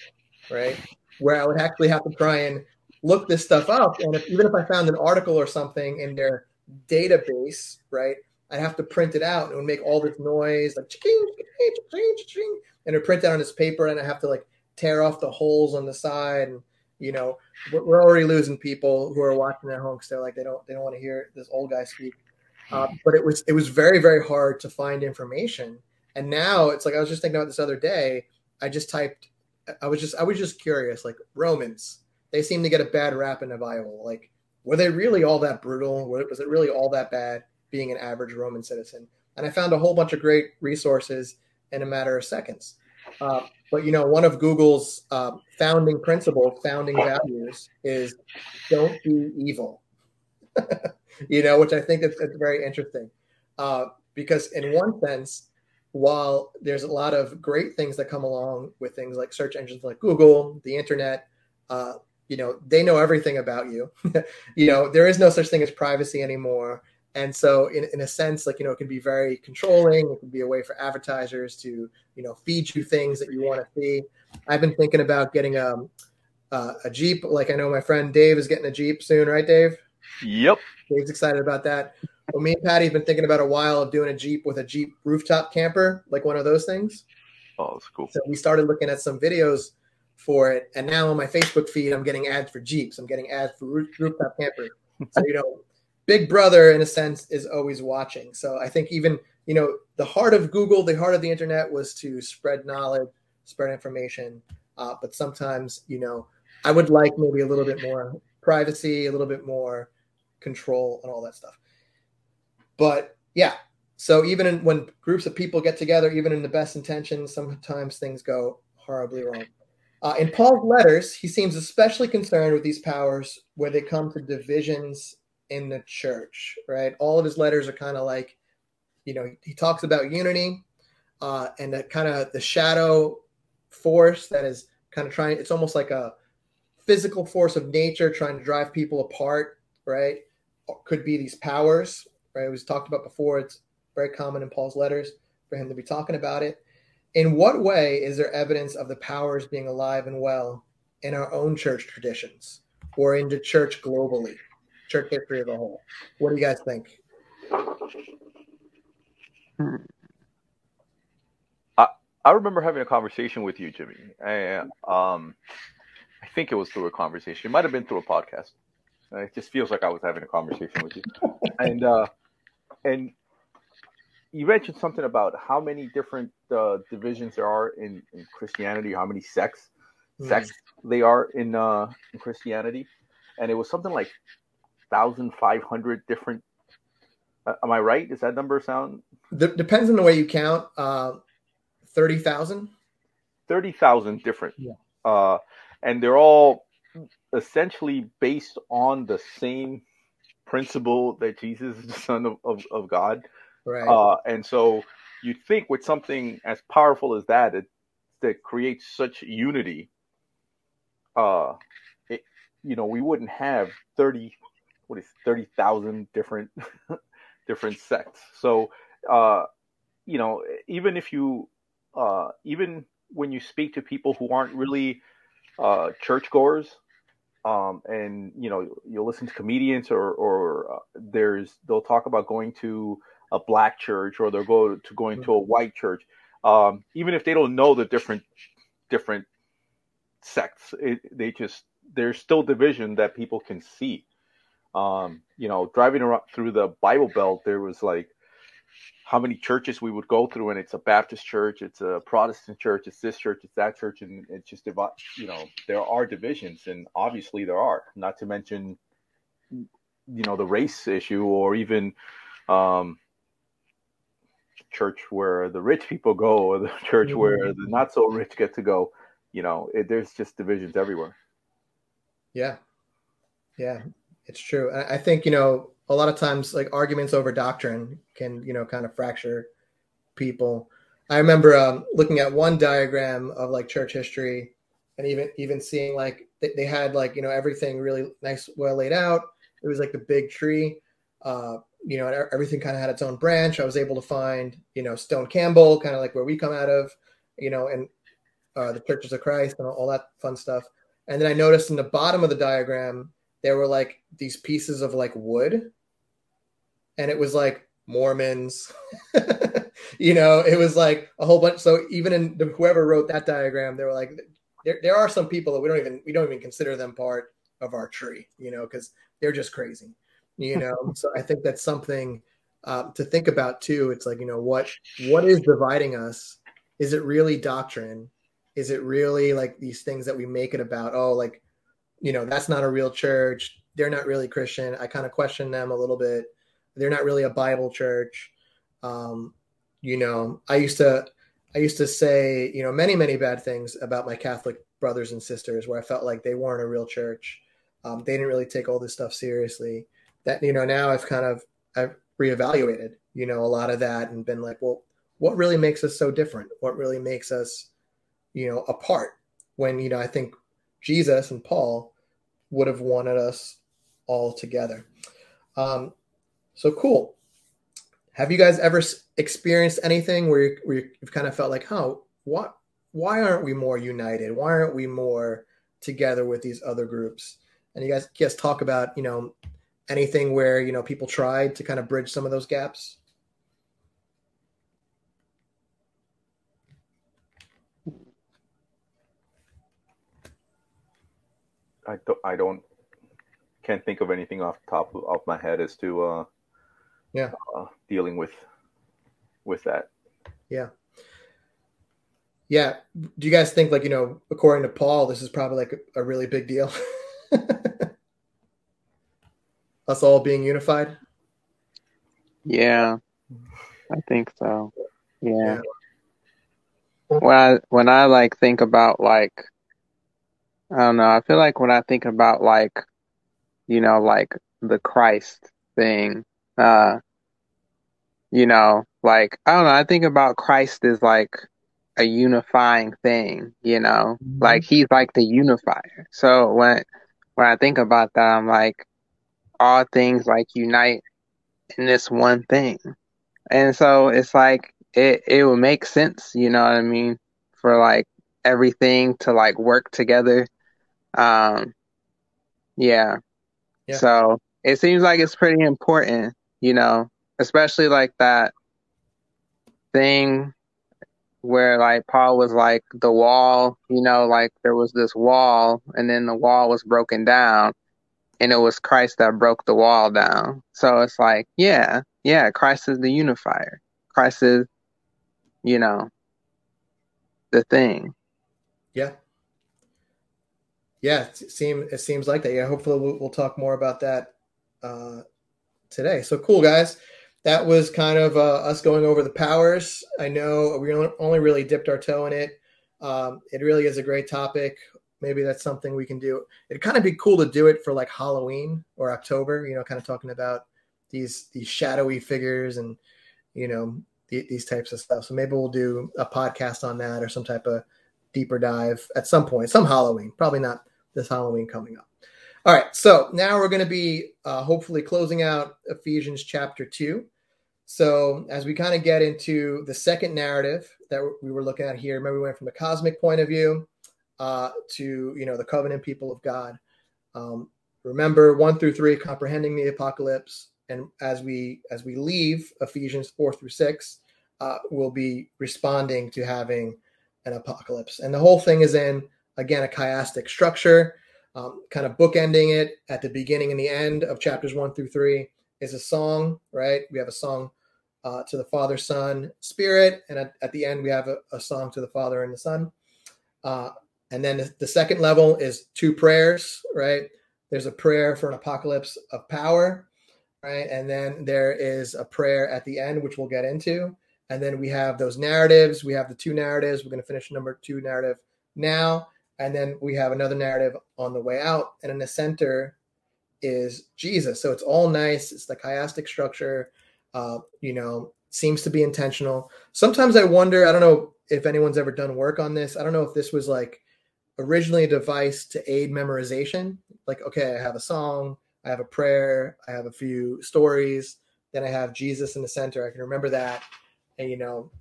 right? Where I would actually have to try and look this stuff up. And even if I found an article or something in their database, right, I'd have to print it out. It would make all this noise, like, cha-ching, cha-ching, cha-ching, cha-ching, and it would print out on this paper, and I'd have to, like, tear off the holes on the side. And, you know, we're already losing people who are watching at home because they're like, they don't want to hear this old guy speak. But it was very, very hard to find information. And now it's like, I was just thinking about this other day. I was just curious, like, Romans, they seem to get a bad rap in the Bible. Like, were they really all that brutal? Was it really all that bad being an average Roman citizen? And I found a whole bunch of great resources in a matter of seconds. But, you know, one of Google's founding principles, founding values is don't do evil, you know, which I think it's very interesting because in one sense, while there's a lot of great things that come along with things like search engines like Google, the internet, you know, they know everything about you. You know, there is no such thing as privacy anymore. And so in a sense, like, you know, it can be very controlling. It can be a way for advertisers to, you know, feed you things that you want to see. I've been thinking about getting a Jeep. Like, I know my friend Dave is getting a Jeep soon, right, Dave? Yep. Dave's excited about that. Well, me and Patty have been thinking about a while of doing a Jeep with a Jeep rooftop camper, like one of those things. Oh, that's cool. So we started looking at some videos for it. And now on my Facebook feed, I'm getting ads for Jeeps. I'm getting ads for rooftop campers. So, you know, Big Brother, in a sense, is always watching. So I think even, you know, the heart of Google, the heart of the internet was to spread knowledge, spread information. But sometimes, you know, I would like maybe a little bit more privacy, a little bit more control and all that stuff. But yeah, so even when groups of people get together, even in the best intentions, sometimes things go horribly wrong. In Paul's letters, he seems especially concerned with these powers where they come to divisions in the church, right? All of his letters are kind of like, you know, he talks about unity and that kind of the shadow force that is kind of trying, it's almost like a physical force of nature trying to drive people apart, right? Could be these powers, right? It was talked about before. It's very common in Paul's letters for him to be talking about it. In what way is there evidence of the powers being alive and well in our own church traditions or in the church globally, church history as a whole? What do you guys think? I remember having a conversation with you, Jimmy. I think it was through a conversation. It might have been through a podcast. It just feels like I was having a conversation with you. And you mentioned something about how many different divisions there are in Christianity, how many sects they are in Christianity. And it was something like 1,500 different. Am I right? Does that number sound? Depends on the way you count. 30,000? 30,000 different. Yeah. And they're all essentially based on the same principle that Jesus is the Son of God. Right. And so you think with something as powerful as that, that creates such unity, you know, we wouldn't have 30,000 different sects. So, you know, even if you, even when you speak to people who aren't really churchgoers, and you know, you'll listen to comedians or they'll talk about going to a black church, or they'll go to going to a white church. Even if they don't know the different sects, there's still division that people can see. You know, driving around through the Bible Belt, there was like how many churches we would go through, and it's a Baptist church, it's a Protestant church, it's this church, it's that church, and it's just about, you know, there are divisions, and obviously there are. Not to mention, you know, the race issue, or even church where the rich people go, or the church where the not so rich get to go. You know, there's just divisions everywhere. Yeah, it's true. I think, you know, a lot of times like arguments over doctrine can, you know, kind of fracture people. I remember looking at one diagram of like church history, and even seeing like they had like, you know, everything really nice, well laid out. It was like the big tree, you know, and everything kind of had its own branch. I was able to find, you know, Stone Campbell, kind of like where we come out of, you know, and the Churches of Christ and all that fun stuff. And then I noticed in the bottom of the diagram, there were like these pieces of like wood, and it was like Mormons, you know, it was like a whole bunch. So even in whoever wrote that diagram, they were like, there are some people that we don't even consider them part of our tree, you know, because they're just crazy, you know. So I think that's something to think about too. It's like, you know, what is dividing us? Is it really doctrine? Is it really like these things that we make it about? Oh, like, you know, that's not a real church. They're not really Christian. I kind of question them a little bit. They're not really a Bible church. You know, I used to say, you know, many, many bad things about my Catholic brothers and sisters, where I felt like they weren't a real church. They didn't really take all this stuff seriously. That, you know, now I've reevaluated, you know, a lot of that, and been like, well, what really makes us so different? What really makes us, you know, apart? When, you know, I think Jesus and Paul would have wanted us all together. So cool. Have you guys ever experienced anything where you've kind of felt like, oh, why aren't we more united? Why aren't we more together with these other groups? And you guys just talk about, you know, anything where, you know, people tried to kind of bridge some of those gaps. I can't think of anything off the top of my head as to dealing with that. Yeah. Yeah. Do you guys think, like, you know, according to Paul, this is probably like a really big deal? Us all being unified? Yeah, I think so. Yeah. When I like think about like, I don't know. I feel like when I think about like, you know, like the Christ thing, you know, like, I don't know. I think about Christ as like a unifying thing, you know, mm-hmm. Like he's like the unifier. So when I think about that, I'm like, all things like unite in this one thing. And so it's like, it would make sense, you know what I mean? For like everything to like work together. Yeah. So it seems like it's pretty important, you know, especially like that thing where like Paul was like the wall, you know, like there was this wall and then the wall was broken down and it was Christ that broke the wall down. So it's like, yeah, Christ is the unifier. Christ is, you know, the thing. Yeah. Yeah, it seems like that. Yeah, hopefully we'll talk more about that today. So cool, guys. That was kind of us going over the powers. I know we only really dipped our toe in it. It really is a great topic. Maybe that's something we can do. It'd kind of be cool to do it for like Halloween or October, you know, kind of talking about these shadowy figures and, you know, these types of stuff. So maybe we'll do a podcast on that or some type of deeper dive at some point, some Halloween, probably not this Halloween coming up. All right, so now we're going to be hopefully closing out Ephesians chapter 2. So as we kind of get into the second narrative that we were looking at here, remember we went from the cosmic point of view to, you know, the covenant people of God. Remember 1-3, comprehending the apocalypse. And as we leave Ephesians 4-6, we'll be responding to having an apocalypse. And the whole thing is in, again, a chiastic structure, kind of bookending it at the beginning and the end of chapters 1-3 is a song, right? We have a song to the Father, Son, Spirit. And at the end, we have a song to the Father and the Son. And then the second level is two prayers, right? There's a prayer for an apocalypse of power, right? And then there is a prayer at the end, which we'll get into. And then we have those narratives. We have the two narratives. We're going to finish number 2 narrative now. And then we have another narrative on the way out. And in the center is Jesus. So it's all nice. It's the chiastic structure, you know, seems to be intentional. Sometimes I wonder, I don't know if anyone's ever done work on this. I don't know if this was like originally a device to aid memorization. Like, okay, I have a song, I have a prayer, I have a few stories, then I have Jesus in the center. I can remember that. And, you know,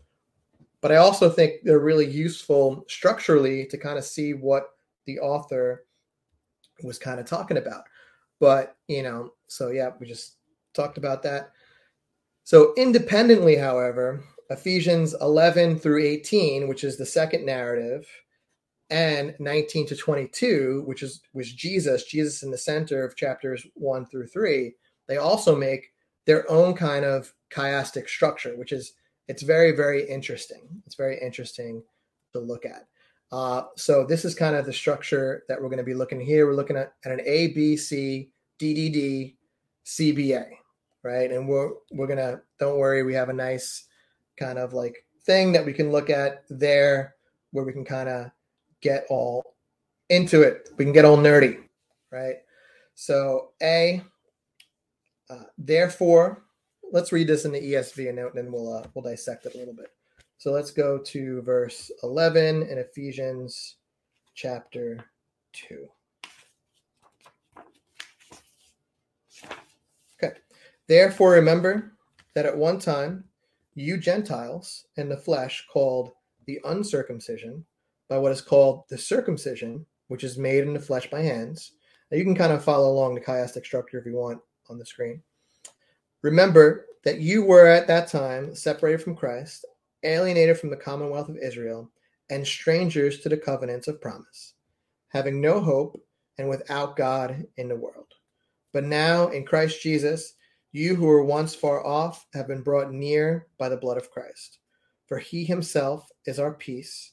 but I also think they're really useful structurally to kind of see what the author was kind of talking about. But, you know, so yeah, we just talked about that. So independently, however, Ephesians 11 through 18, which is the second narrative, and 19 to 22, which was Jesus in the center of chapters 1 through 3, they also make their own kind of chiastic structure, which is, it's very, very interesting. It's very interesting to look at. So this is kind of the structure that we're going to be looking here. We're looking at an A, B, C, D, D, D, C, B, A, right? And we're going to, don't worry, we have a nice kind of like thing that we can look at there where we can kind of get all into it. We can get all nerdy, right? So A, therefore, let's read this in the ESV and then we'll dissect it a little bit. So let's go to verse 11 in Ephesians chapter 2. Okay. Therefore, remember that at one time you Gentiles in the flesh called the uncircumcision by what is called the circumcision, which is made in the flesh by hands. Now you can kind of follow along the chiastic structure if you want on the screen. Remember that you were at that time separated from Christ, alienated from the commonwealth of Israel, and strangers to the covenants of promise, having no hope and without God in the world. But now in Christ Jesus, you who were once far off have been brought near by the blood of Christ. For he himself is our peace,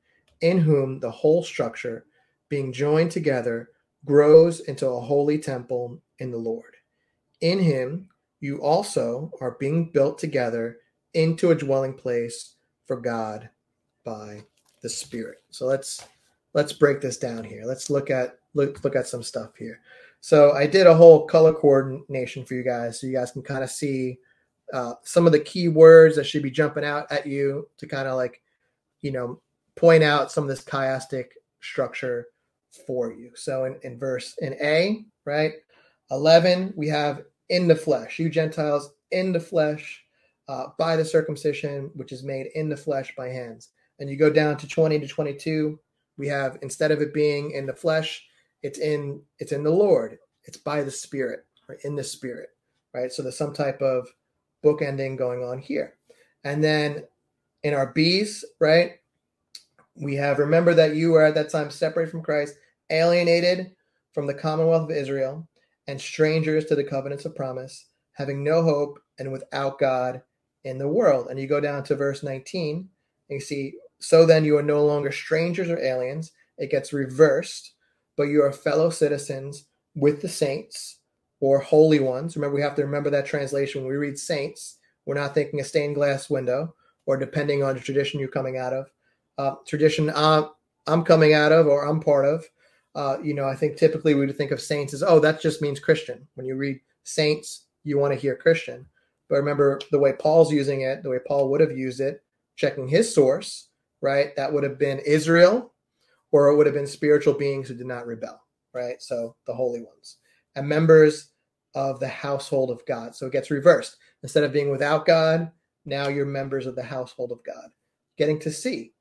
in whom the whole structure, being joined together, grows into a holy temple in the Lord. In him, you also are being built together into a dwelling place for God by the Spirit. So let's break this down here. Let's look at some stuff here. So I did a whole color coordination for you guys, so you guys can kind of see some of the key words that should be jumping out at you to kind of like, you know, point out some of this chiastic structure for you. So in A, right, 11, we have in the flesh, you Gentiles in the flesh, by the circumcision, which is made in the flesh by hands. And you go down to 20 to 22, we have, instead of it being in the flesh, it's in the Lord. It's by the Spirit, or in the Spirit, right? So there's some type of bookending going on here. And then in our B's, right, we have, remember that you were at that time separated from Christ, alienated from the commonwealth of Israel, and strangers to the covenants of promise, having no hope and without God in the world. And you go down to verse 19, and you see, so then you are no longer strangers or aliens. It gets reversed, but you are fellow citizens with the saints or holy ones. Remember, we have to remember that translation. When we read saints, we're not thinking a stained glass window, or depending on the tradition you're coming out of. Tradition I'm coming out of, or I'm part of. You know, I think typically we would think of saints as, oh, that just means Christian. When you read saints, you want to hear Christian. But remember the way Paul's using it, the way Paul would have used it, checking his source, right? That would have been Israel, or it would have been spiritual beings who did not rebel, right? So the holy ones and members of the household of God. So it gets reversed. Instead of being without God, now you're members of the household of God. Getting to C,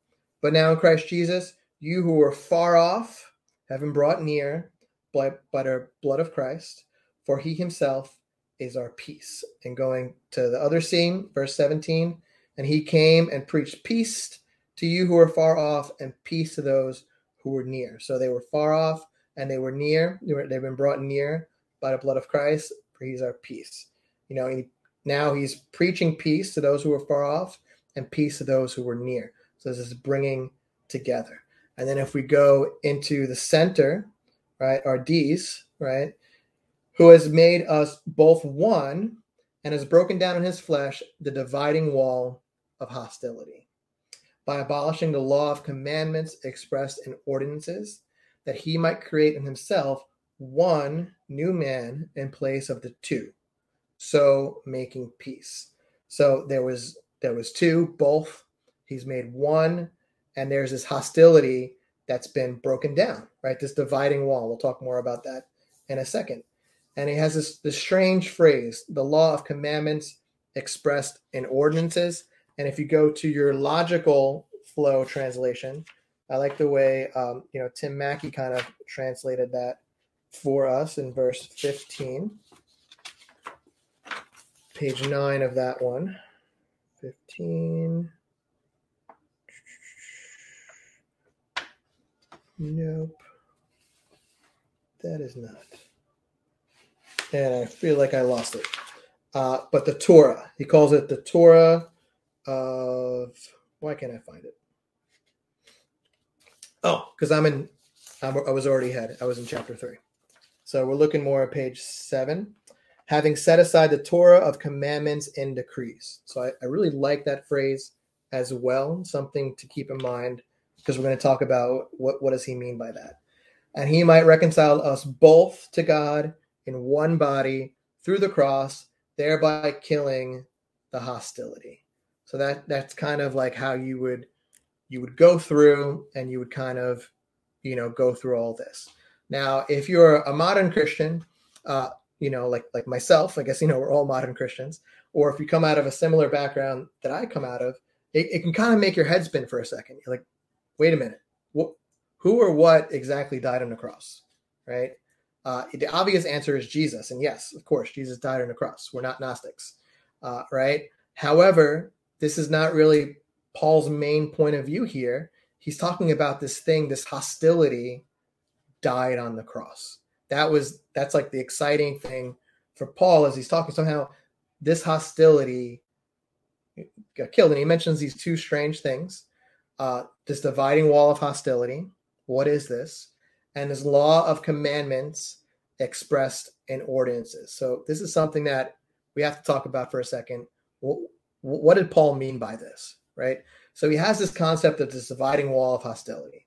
But now in Christ Jesus, you who were far off have been brought near by the blood of Christ, for he himself is our peace. And going to the other scene, verse 17, and he came and preached peace to you who were far off and peace to those who were near. So they were far off and they were near. They've been brought near by the blood of Christ, for he's our peace. You know, now he's preaching peace to those who were far off and peace to those who were near. So this is bringing together. And then if we go into the center, right, our D's, right, who has made us both one and has broken down in his flesh the dividing wall of hostility by abolishing the law of commandments expressed in ordinances, that he might create in himself one new man in place of the two, so making peace. So there was two, both. He's made one, and there's this hostility that's been broken down, right? This dividing wall. We'll talk more about that in a second. And he has this strange phrase, the law of commandments expressed in ordinances. And if you go to your logical flow translation, I like the way Tim Mackey kind of translated that for us in verse 15, page 9 of that one. 15. Nope. That is not. And I feel like I lost it. But the Torah, he calls it the Torah of, why can't I find it? Oh, because I was in chapter 3. So we're looking more at page 7. Having set aside the Torah of commandments and decrees. So I really like that phrase as well. Something to keep in mind, because we're going to talk about what does he mean by that. And he might reconcile us both to God in one body through the cross, thereby killing the hostility. So that's kind of like how you would go through, and you would kind of, go through all this. Now, if you're a modern Christian, like myself, I guess, we're all modern Christians, or if you come out of a similar background that I come out of, it can kind of make your head spin for a second. You're like, wait a minute, who or what exactly died on the cross, right? The obvious answer is Jesus. And yes, of course, Jesus died on the cross. We're not Gnostics, right? However, this is not really Paul's main point of view here. He's talking about this thing, this hostility died on the cross. That's like the exciting thing for Paul as he's talking. Somehow this hostility got killed. And he mentions these two strange things, this dividing wall of hostility. What is this? And this law of commandments expressed in ordinances. So this is something that we have to talk about for a second. What did Paul mean by this, right? So he has this concept of this dividing wall of hostility.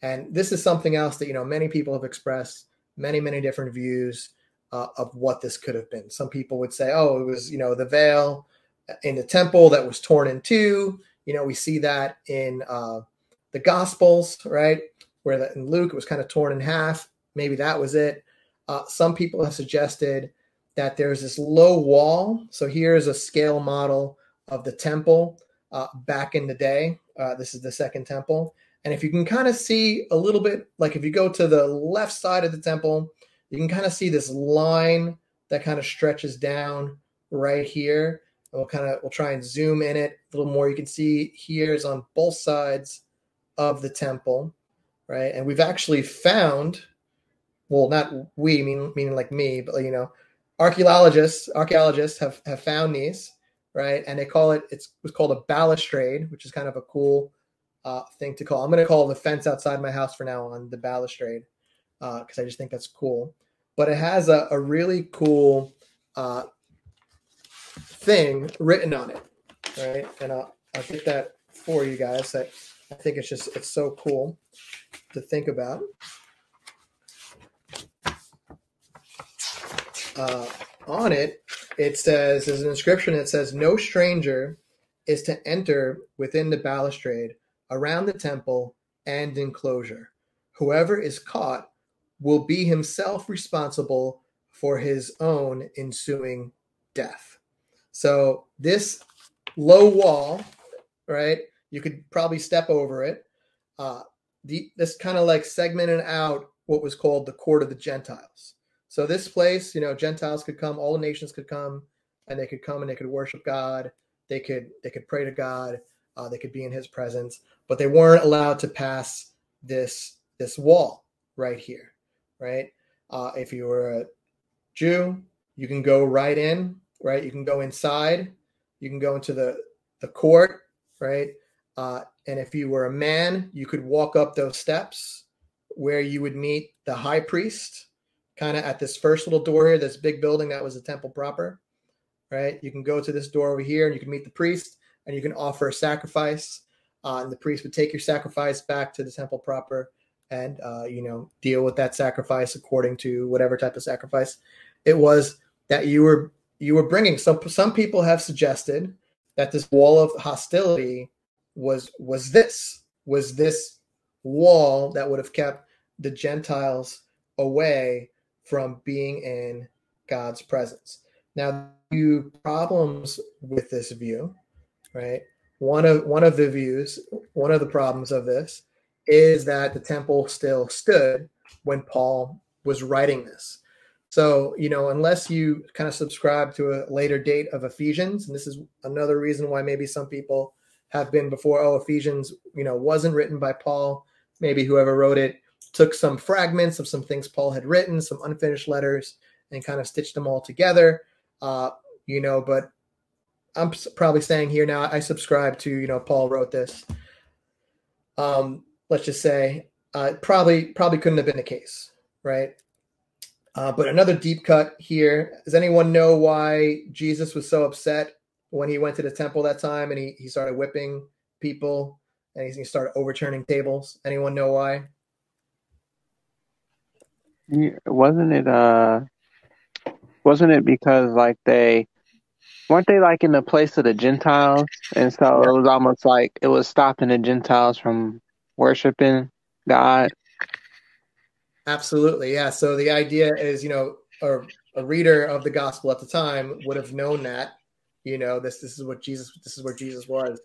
And this is something else that, many people have expressed many, many different views of what this could have been. Some people would say, oh, it was, the veil in the temple that was torn in two. We see that in the Gospels, right? Where in Luke, it was kind of torn in half. Maybe that was it. Some people have suggested that there's this low wall. So here's a scale model of the temple back in the day. This is the second temple. And if you can kind of see a little bit, like if you go to the left side of the temple, you can kind of see this line that kind of stretches down right here. We'll try and zoom in it a little more. You can see here is on both sides of the temple, right? And we've actually found, well, not we, meaning like me, but archaeologists have found these, right? And they call it, it was called a balustrade, which is kind of a cool thing to call. I'm going to call the fence outside my house for now on the balustrade because I just think that's cool. But it has a really cool thing written on it, right? And I'll get that for you guys. I think it's so cool to think about. On it, it says, there's an inscription that says, "No stranger is to enter within the balustrade around the temple and enclosure. Whoever is caught will be himself responsible for his own ensuing death." So this low wall, right, You could probably step over it. This kind of like segmented out what was called the court of the Gentiles. So this place, you know, Gentiles could come, all the nations could come, and they could come and they could worship God. They could pray to God. They could be in his presence, but they weren't allowed to pass this wall right here, right? If you were a Jew, you can go right in, right? You can go inside. You can go into the court, right? And if you were a man, you could walk up those steps where you would meet the high priest, kind of at this first little door here, this big building that was the temple proper, right? You can go to this door over here and you can meet the priest and you can offer a sacrifice. And the priest would take your sacrifice back to the temple proper and, you know, deal with that sacrifice according to whatever type of sacrifice it was that you were bringing. Some people have suggested that this wall of hostility was this wall that would have kept the Gentiles away from being in God's presence. Now, there are a few problems with this view, right? One of the problems of this is that the temple still stood when Paul was writing this. So, you know, unless you kind of subscribe to a later date of Ephesians, and this is another reason why maybe some people have been before, oh, Ephesians, you know, wasn't written by Paul. Maybe whoever wrote it took some fragments of some things Paul had written, some unfinished letters, and kind of stitched them all together. You know, but I'm probably saying here now, I subscribe to, you know, Paul wrote this. Let's just say probably couldn't have been the case, right? But another deep cut here. Does anyone know why Jesus was so upset when he went to the temple that time and he started whipping people and he started overturning tables? Anyone know why? Wasn't it because like weren't they like in the place of the Gentiles? And so it was almost like it was stopping the Gentiles from worshiping God. Absolutely, yeah. So the idea is, you know, a reader of the gospel at the time would have known that, you know, this is where Jesus was,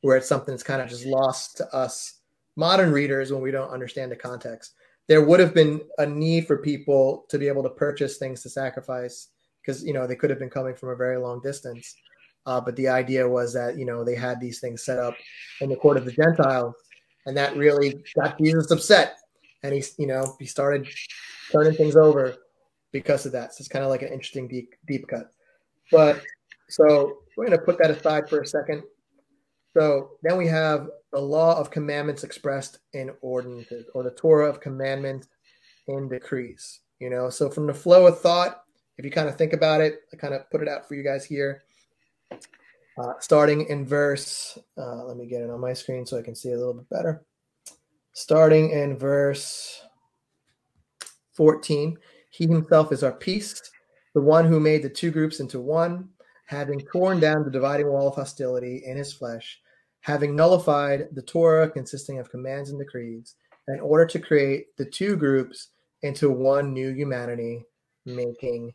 where it's something that's kind of just lost to us modern readers when we don't understand the context. There would have been a need for people to be able to purchase things to sacrifice because, you know, they could have been coming from a very long distance. But the idea was that, you know, they had these things set up in the court of the Gentiles, and that really got Jesus upset. And he started turning things over because of that. So it's kind of like an interesting deep cut. But so we're going to put that aside for a second. So then we have the law of commandments expressed in ordinances, or the Torah of commandments in decrees. You know, so from the flow of thought, if you kind of think about it, I kind of put it out for you guys here. Starting in verse, let me get it on my screen so I can see a little bit better. Starting in verse 14, he himself is our peace, the one who made the two groups into one, having torn down the dividing wall of hostility in his flesh, having nullified the Torah consisting of commands and decrees, in order to create the two groups into one new humanity, making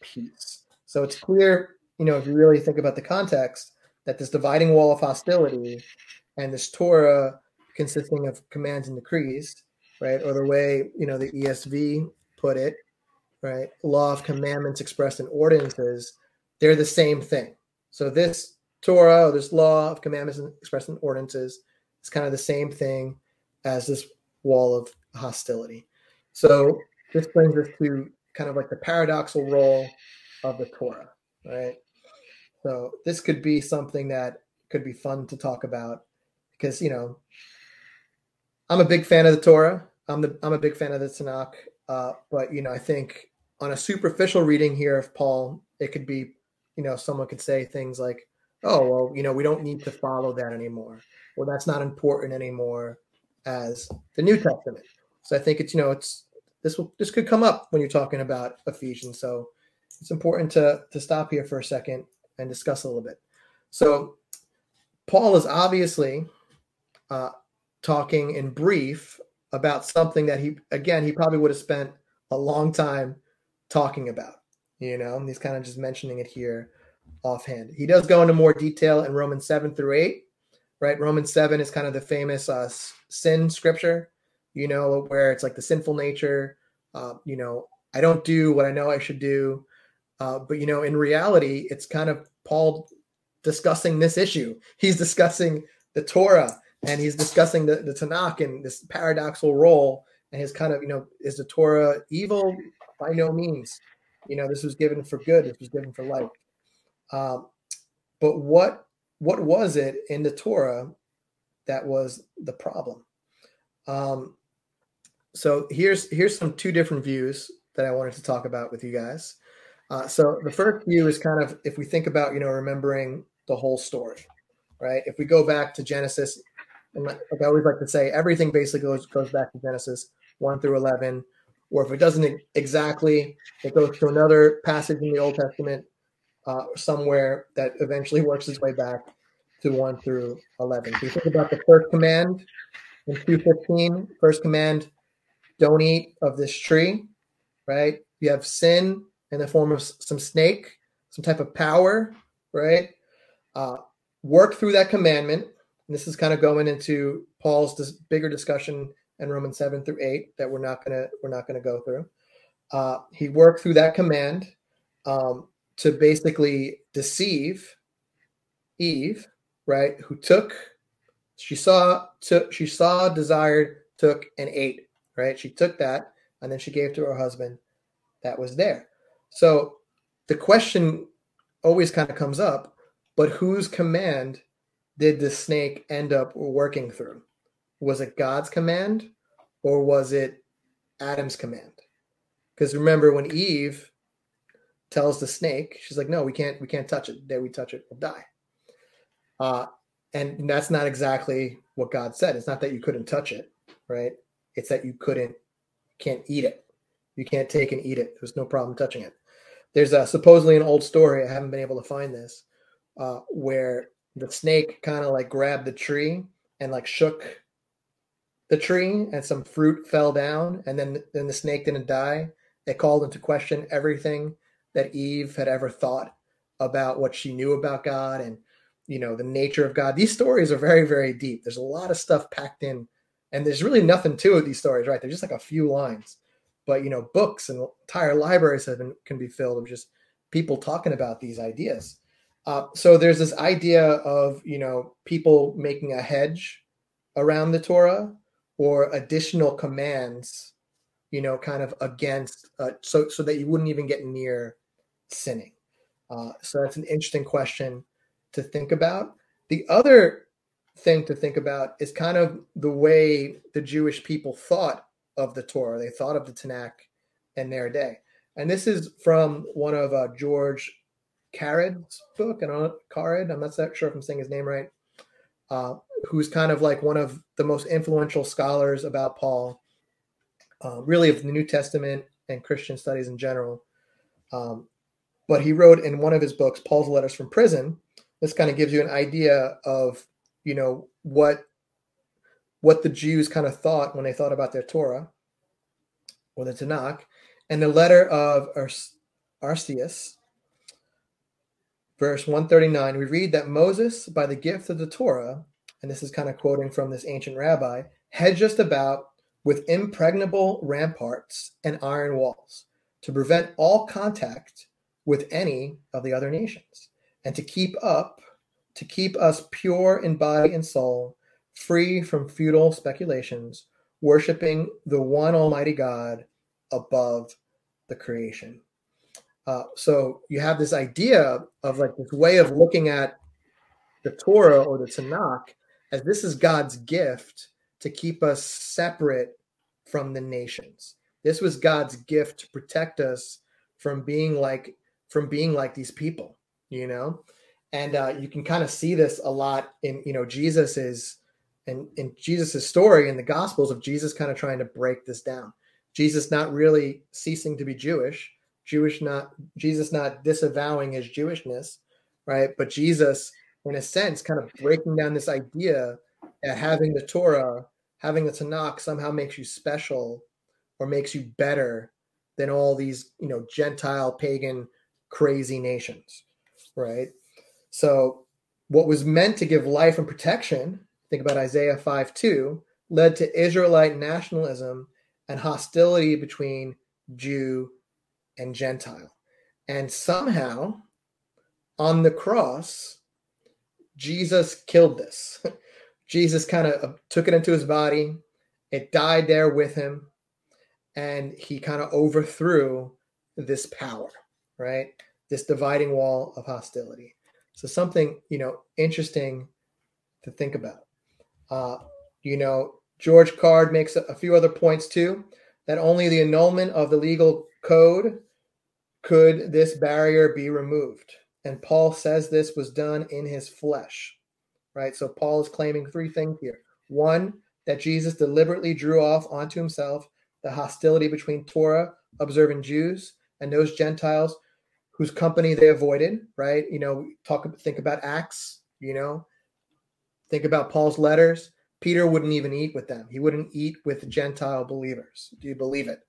peace. So it's clear, you know, if you really think about the context, that this dividing wall of hostility and this Torah consisting of commands and decrees, right? Or the way, you know, the ESV put it, right? Law of commandments expressed in ordinances, they're the same thing. So this Torah, or this law of commandments expressed in ordinances, is kind of the same thing as this wall of hostility. So this brings us to kind of like the paradoxical role of the Torah, right? So this could be something that could be fun to talk about because, you know, I'm a big fan of the Torah. I'm a big fan of the Tanakh. But, you know, I think on a superficial reading here of Paul, it could be, you know, someone could say things like, oh, well, you know, we don't need to follow that anymore. Well, that's not important anymore as the New Testament. So I think it's, you know, this could come up when you're talking about Ephesians. So it's important to stop here for a second and discuss a little bit. So Paul is obviously talking in brief about something that he probably would have spent a long time talking about, you know, and he's kind of just mentioning it here offhand. He does go into more detail in Romans 7 through 8, right? Romans 7 is kind of the famous sin scripture, you know, where it's like the sinful nature, you know, I don't do what I know I should do. But, you know, in reality, it's kind of Paul discussing this issue. He's discussing the Torah and he's discussing the Tanakh and this paradoxical role and his kind of, you know, is the Torah evil? By no means. You know, this was given for good. This was given for life. But what was it in the Torah that was the problem? So here's some two different views that I wanted to talk about with you guys. So the first view is kind of, if we think about, you know, remembering the whole story, right? If we go back to Genesis, and like I always like to say, everything basically goes back to Genesis 1 through 11, or if it doesn't exactly, it goes to another passage in the Old Testament somewhere that eventually works its way back to 1 through 11. So you think about the first command in 2:15, first command, don't eat of this tree, right? You have sin in the form of some snake, some type of power, right? Work through that commandment. And this is kind of going into Paul's bigger discussion in Romans 7 through 8 that we're not gonna go through. He worked through that command to basically deceive Eve, right? Who desired, took and ate, right? She took that and then she gave to her husband that was there. So the question always kind of comes up, but whose command did the snake end up working through? Was it God's command or was it Adam's command? Because remember when Eve tells the snake, she's like, no, we can't touch it. Dare we touch it, we'll die. And that's not exactly what God said. It's not that you couldn't touch it, right? It's that you can't eat it. You can't take and eat it. There's no problem touching it. There's supposedly an old story. I haven't been able to find this, where the snake kind of like grabbed the tree and like shook the tree and some fruit fell down. And then the snake didn't die. It called into question everything that Eve had ever thought about what she knew about God and, you know, the nature of God. These stories are very, very deep. There's a lot of stuff packed in and there's really nothing to it. These stories, right? They're just like a few lines. But, you know, books and entire libraries can be filled with just people talking about these ideas. So there's this idea of, you know, people making a hedge around the Torah or additional commands, you know, kind of against so that you wouldn't even get near sinning. So that's an interesting question to think about. The other thing to think about is kind of the way the Jewish people thought of the Torah. They thought of the Tanakh in their day. And this is from one of George Carid's book. I don't know, Carid, I'm not that sure if I'm saying his name right, who's kind of like one of the most influential scholars about Paul, really of the New Testament and Christian studies in general. But he wrote in one of his books, Paul's Letters from Prison. This kind of gives you an idea of, you know, what the Jews kind of thought when they thought about their Torah or the Tanakh. And the letter of Arceus, verse 139, we read that Moses, by the gift of the Torah, and this is kind of quoting from this ancient rabbi, hedged us about with impregnable ramparts and iron walls to prevent all contact with any of the other nations and to keep us pure in body and soul, free from futile speculations, worshiping the one Almighty God above the creation. So you have this idea of like this way of looking at the Torah or the Tanakh as this is God's gift to keep us separate from the nations. This was God's gift to protect us from being like these people, you know? And you can kind of see this a lot in, you know, Jesus's and in Jesus's story in the Gospels of Jesus kind of trying to break this down. Jesus not really ceasing to be Jesus not disavowing his Jewishness, right? But Jesus, in a sense, kind of breaking down this idea that having the Torah, having the Tanakh somehow makes you special or makes you better than all these, you know, Gentile, pagan, crazy nations, right? So what was meant to give life and protection, think about Isaiah 5:2, led to Israelite nationalism and hostility between Jew and Gentile. And somehow, on the cross, Jesus killed this. Jesus kind of took it into his body. It died there with him. And he kind of overthrew this power, right? This dividing wall of hostility. So something, interesting to think about. George Card makes a few other points too, that only the annulment of the legal code could this barrier be removed. And Paul says this was done in his flesh, right? So Paul is claiming three things here. One, that Jesus deliberately drew off onto himself the hostility between Torah observant Jews and those Gentiles whose company they avoided, right? Think about Acts, think about Paul's letters. Peter wouldn't even eat with them. He wouldn't eat with Gentile believers. Do you believe it?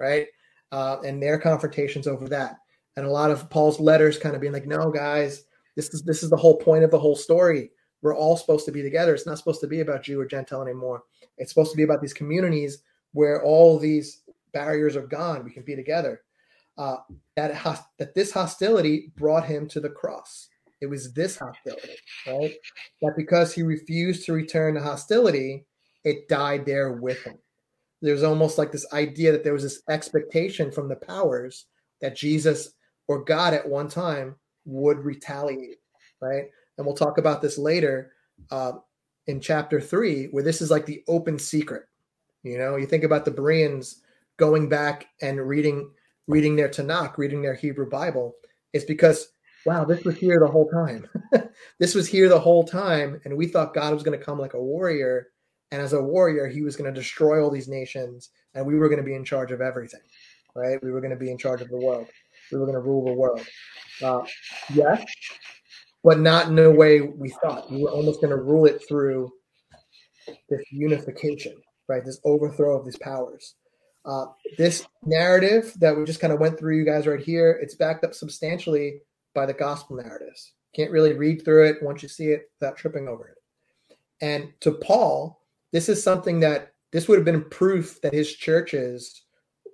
Right? And their confrontations over that. And a lot of Paul's letters kind of being like, no, guys, this is the whole point of the whole story. We're all supposed to be together. It's not supposed to be about Jew or Gentile anymore. It's supposed to be about these communities where all these barriers are gone. We can be together. That this hostility brought him to the cross. It was this hostility, right? That because he refused to return to hostility, it died there with him. There's almost like this idea that there was this expectation from the powers that Jesus or God at one time would retaliate, right? And we'll talk about this later in chapter 3, where this is like the open secret. You think about the Bereans going back and reading their Tanakh, reading their Hebrew Bible. It's because, wow, this was here the whole time. This was here the whole time, and we thought God was going to come like a warrior, and as a warrior, he was going to destroy all these nations, and we were going to be in charge of everything, right? We were going to be in charge of the world. We were going to rule the world. Yes, but not in the way we thought. We were almost going to rule it through this unification, right? This overthrow of these powers. This narrative that we just kind of went through, you guys right here, it's backed up substantially by the gospel narratives. Can't really read through it once you see it without tripping over it. And to Paul, this is something that this would have been proof that his churches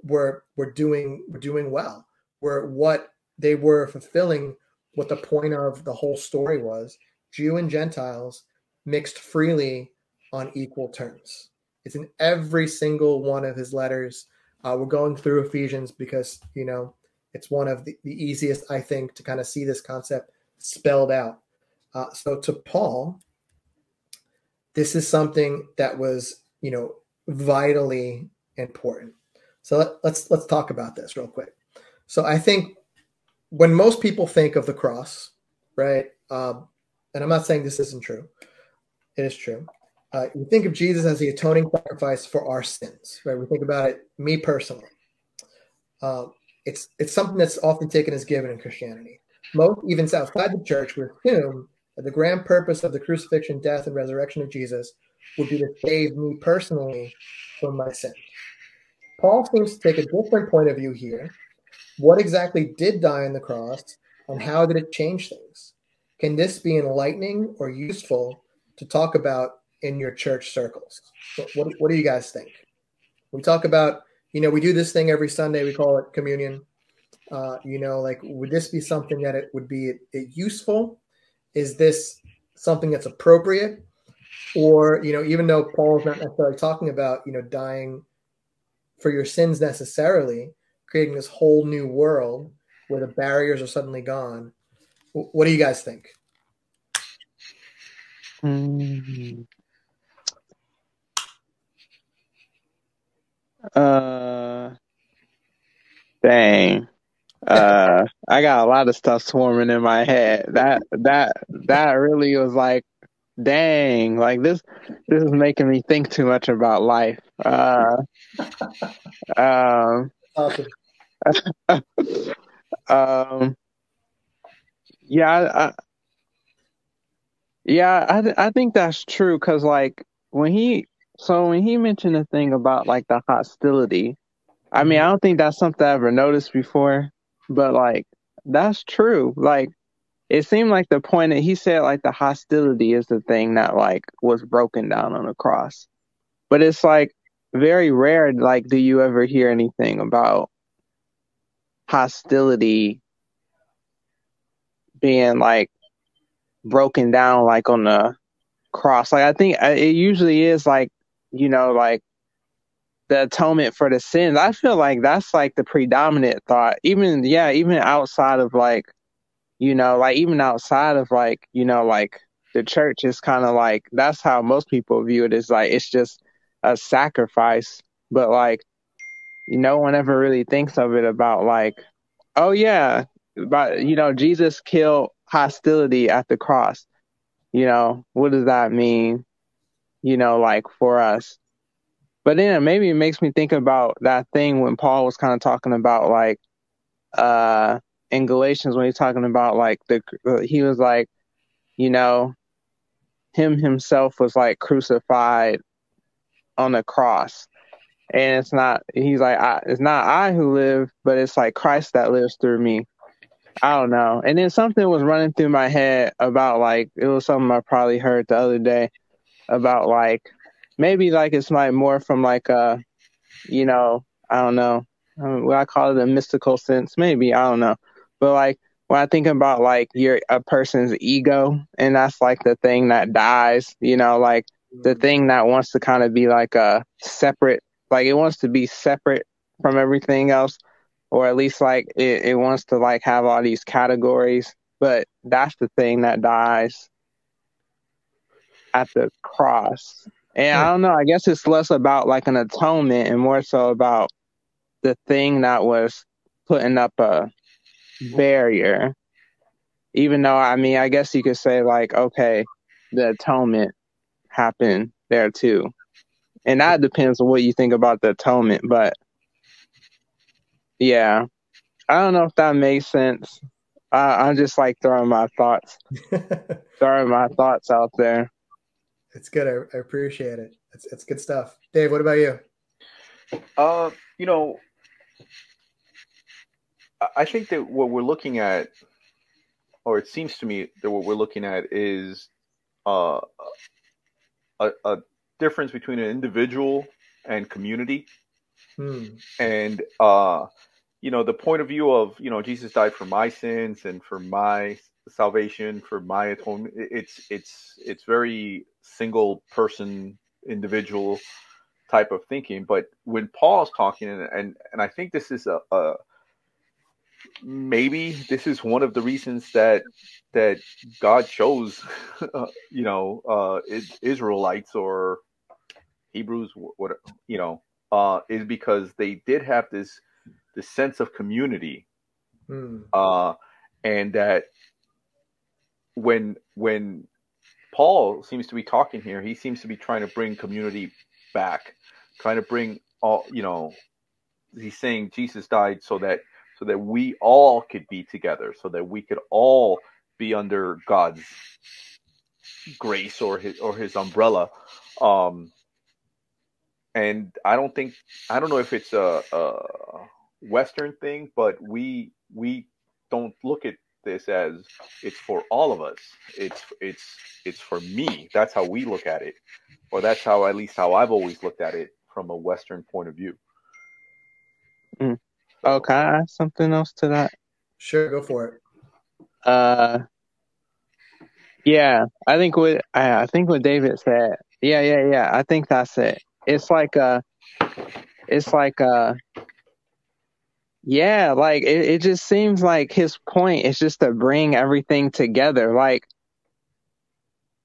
were doing well, were what they were fulfilling, what the point of the whole story was: Jew and Gentiles mixed freely on equal terms. It's in every single one of his letters. We're going through Ephesians because, it's one of the easiest, I think, to kind of see this concept spelled out. So to Paul, this is something that was, vitally important. So let's talk about this real quick. So I think when most people think of the cross, right, and I'm not saying this isn't true. It is true. We think of Jesus as the atoning sacrifice for our sins, right? We think about it, me personally. It's something that's often taken as given in Christianity. Most, even outside the church, we assume that the grand purpose of the crucifixion, death, and resurrection of Jesus would be to save me personally from my sin. Paul seems to take a different point of view here. What exactly did die on the cross, and how did it change things? Can this be enlightening or useful to talk about in your church circles? What do you guys think? We talk about, we do this thing every Sunday. We call it communion. Would this be something that it would be useful? Is this something that's appropriate? Or, even though Paul's not necessarily talking about, dying for your sins necessarily, creating this whole new world where the barriers are suddenly gone. What do you guys think? I got a lot of stuff swarming in my head. That really was like, dang, like this is making me think too much about life. Awesome. I think that's true, because like when he mentioned the thing about like the hostility, I mean, I don't think that's something I ever noticed before, but like, that's true. Like, it seemed like the point that he said, like, the hostility is the thing that, like, was broken down on the cross. But it's, like, very rare, like, do you ever hear anything about hostility being, like, broken down, like, on the cross? Like, I think it usually is, like, you know, like, the atonement for the sins. I feel like that's, like, the predominant thought. Even outside of, like, you know, like, even outside of, like, you know, like, the church is kind of like, that's how most people view it, is like, it's just a sacrifice. But, like, no one ever really thinks of it about, like, oh, yeah, but, you know, Jesus killed hostility at the cross. You know, what does that mean, you know, like, for us? But then maybe it makes me think about that thing when Paul was kind of talking about, like, in Galatians, when he's talking about, like, he was like, you know, him himself was, like, crucified on the cross. And it's not, he's like, it's not I who live, but it's, like, Christ that lives through me. I don't know. And then something was running through my head about, like, it was something I probably heard the other day about, like, maybe, like, it's, like, more from, like, a, you know, I don't know. What I call it, a mystical sense, maybe, I don't know. But, like, when I think about, like, a person's ego, and that's, like, the thing that dies, you know, like, the thing that wants to kind of be, like, a separate, like, it wants to be separate from everything else, or at least, like, it wants to, like, have all these categories, but that's the thing that dies at the cross. And I don't know, I guess it's less about, like, an atonement and more so about the thing that was putting up a barrier, even though, I mean, I guess you could say, like, okay, the atonement happened there too. And that depends on what you think about the atonement, but yeah, I don't know if that makes sense. I'm just, like, throwing my thoughts out there. It's good. I appreciate it. It's good stuff. Dave, what about you? You know, I think that what we're looking at, or it seems to me that what we're looking at is a difference between an individual and community. And, you know, the point of view of, you know, Jesus died for my sins and for my salvation, for my atonement. It's very single person, individual type of thinking. But when Paul's talking, and I think this is a maybe this is one of the reasons that God chose, you know, Israelites or Hebrews, what, you know, is because they did have this sense of community, and that when Paul seems to be talking here, he seems to be trying to bring community back, trying to bring all, you know, he's saying Jesus died so that we all could be together, so that we could all be under God's grace or his umbrella. And I don't know if it's a Western thing, but we don't look at this as it's for all of us. It's for me. That's how we look at it, or that's how, at least how I've always looked at it from a Western point of view. Mm. Oh, can I add something else to that? Sure, go for it. Yeah, I think what David said. Yeah. I think that's it. It just seems like his point is just to bring everything together. Like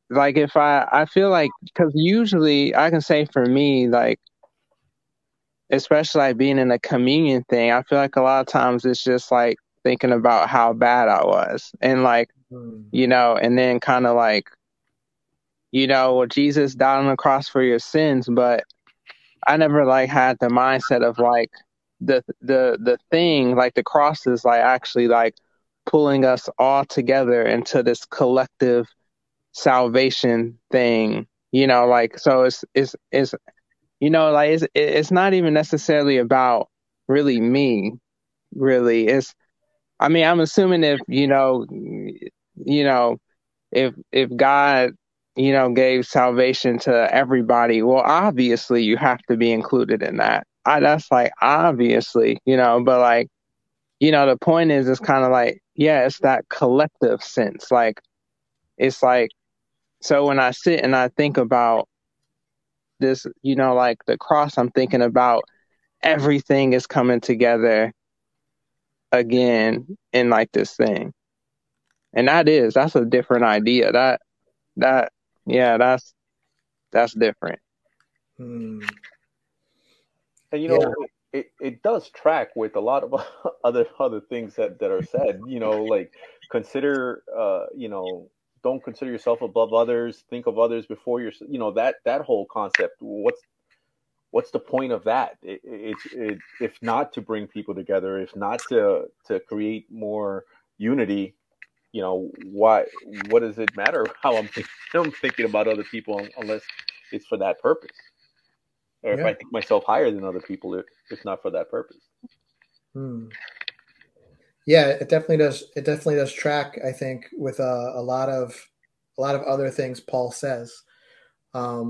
if I feel like, because usually I can say for me, like, especially like being in a communion thing, I feel like a lot of times it's just like thinking about how bad I was, and like, you know, and then kind of like, you know, well, Jesus died on the cross for your sins, but I never like had the mindset of like the thing, like the cross is like actually like pulling us all together into this collective salvation thing, you know, like, so it's you know, like it's not even necessarily about really me, really. It's, I mean, I'm assuming if, you know, you know, if God, you know, gave salvation to everybody, well, obviously you have to be included in that. That's like, obviously, you know, but like, you know, the point is, it's kind of like, yeah, it's that collective sense. Like, it's like, so when I sit and I think about this, you know, like the cross, I'm thinking about everything is coming together again in like this thing. And that's a different idea. That's different. Mm. And, you know, it does track with a lot of other things that are said, you know, like consider, you know, don't consider yourself above others, think of others before yourself, you know, that whole concept. What's the point of that? It's if not to bring people together, if not to create more unity, you know, what does it matter how I'm thinking about other people unless it's for that purpose? Or if I think myself higher than other people, it's not for that purpose. Hmm. Yeah, it definitely does. It definitely does track, I think, with a lot of other things Paul says. So,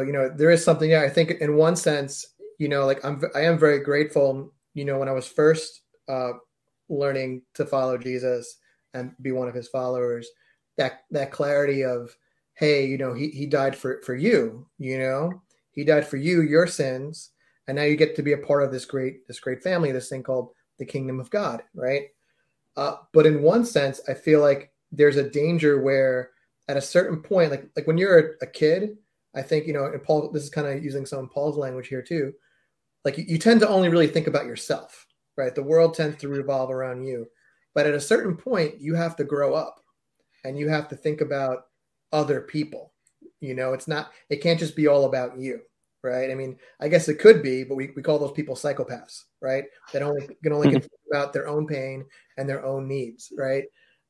you know, there is something. Yeah, I think in one sense, you know, like I am very grateful. You know, when I was first learning to follow Jesus and be one of his followers, that clarity of, hey, you know, he died for you, you know. He died for you, your sins, and now you get to be a part of this great family, this thing called the kingdom of God, right? But in one sense, I feel like there's a danger where at a certain point, like when you're a kid, I think, you know, and Paul, this is kind of using some of Paul's language here too, like you tend to only really think about yourself, right? The world tends to revolve around you. But at a certain point, you have to grow up and you have to think about other people. You know, it can't just be all about you, right? I mean, I guess it could be, but we call those people psychopaths, right? That can only think about their own pain and their own needs, right?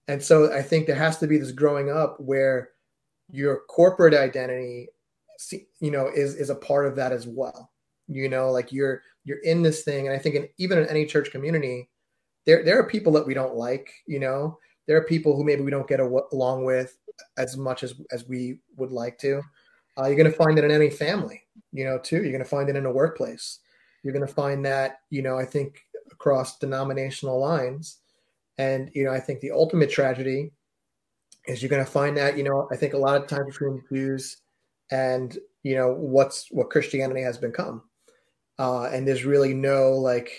And so I think there has to be this growing up where your corporate identity, you know, is a part of that as well. You know, like you're in this thing. And I think even in any church community, there are people that we don't like, you know. There are people who maybe we don't get along with as much as we would like to. You're going to find it in any family, you know, too. You're going to find it in a workplace. You're going to find that, you know, I think across denominational lines. And, you know, I think the ultimate tragedy is you're going to find that, you know, I think a lot of times between Jews and, you know, what Christianity has become. And there's really no, like,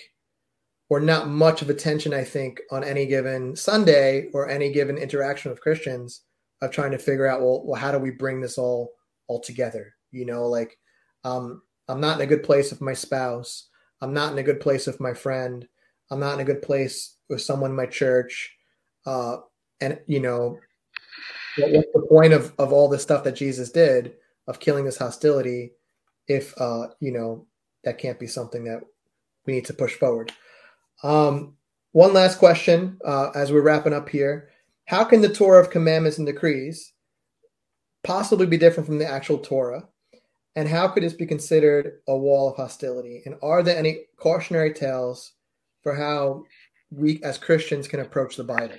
or not much of attention, I think, on any given Sunday or any given interaction with Christians of trying to figure out, well, how do we bring this all together? You know, like, I'm not in a good place with my spouse. I'm not in a good place with my friend. I'm not in a good place with someone in my church. And, you know, what's the point of all this stuff that Jesus did of killing this hostility if, you know, that can't be something that we need to push forward? One last question, as we're wrapping up here. How can the Torah of commandments and decrees possibly be different from the actual Torah? And how could this be considered a wall of hostility? And are there any cautionary tales for how we as Christians can approach the Bible?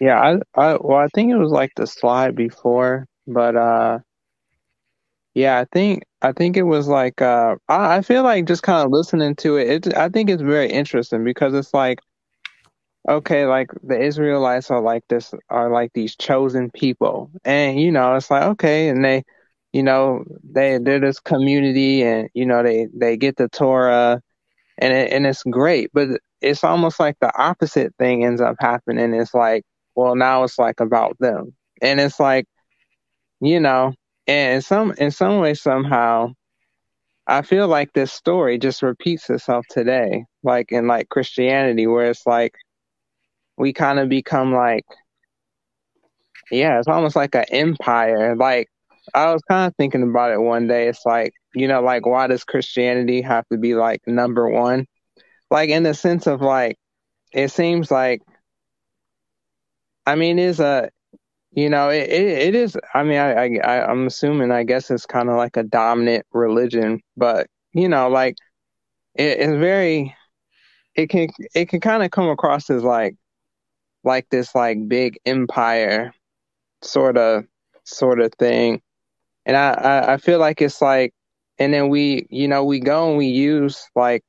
Yeah, I think it was like the slide before, but yeah, I think it was like I feel like just kind of listening to it. I think it's very interesting because it's like, okay, like the Israelites are like these chosen people, and you know it's like, okay, and they, you know, they're this community, and you know they get the Torah, and it's great, but it's almost like the opposite thing ends up happening. It's like, well, now it's like about them. And it's like, you know, and in some way, somehow, I feel like this story just repeats itself today, like in like Christianity, where it's like, we kind of become like, yeah, it's almost like an empire. Like I was kind of thinking about it one day. It's like, you know, like, why does Christianity have to be like number one? Like in the sense of like, it seems like, I mean, You know, it is. I mean, I'm assuming, I guess it's kind of like a dominant religion, but, you know, like it's very, it can kind of come across as like this, like, big empire sort of thing. And I feel like it's like, and then we, you know, we go and we use like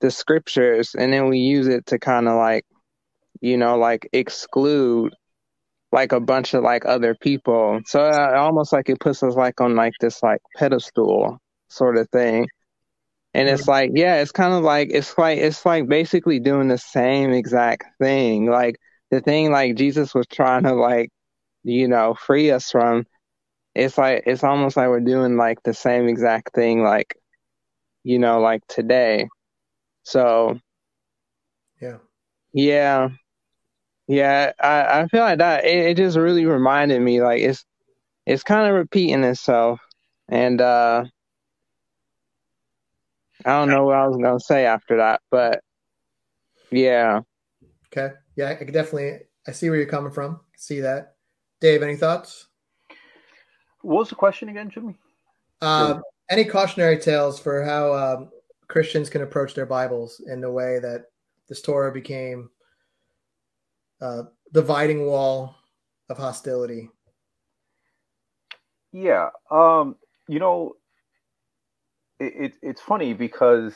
the scriptures, and then we use it to kind of like, you know, like exclude like a bunch of like other people. So almost like it puts us like on like this like pedestal sort of thing. And it's like, yeah, it's kind of like, it's like basically doing the same exact thing. Like the thing like Jesus was trying to like, you know, free us from, it's like, it's almost like we're doing like the same exact thing, like, you know, like today. So yeah. Yeah, I feel like that. It just really reminded me, like, it's kind of repeating itself. And I don't know what I was going to say after that, but yeah. Okay. Yeah, I see where you're coming from. I see that. Dave, any thoughts? What was the question again, Jimmy? Any cautionary tales for how Christians can approach their Bibles in the way that this Torah became dividing wall of hostility? Yeah. You know, it's funny because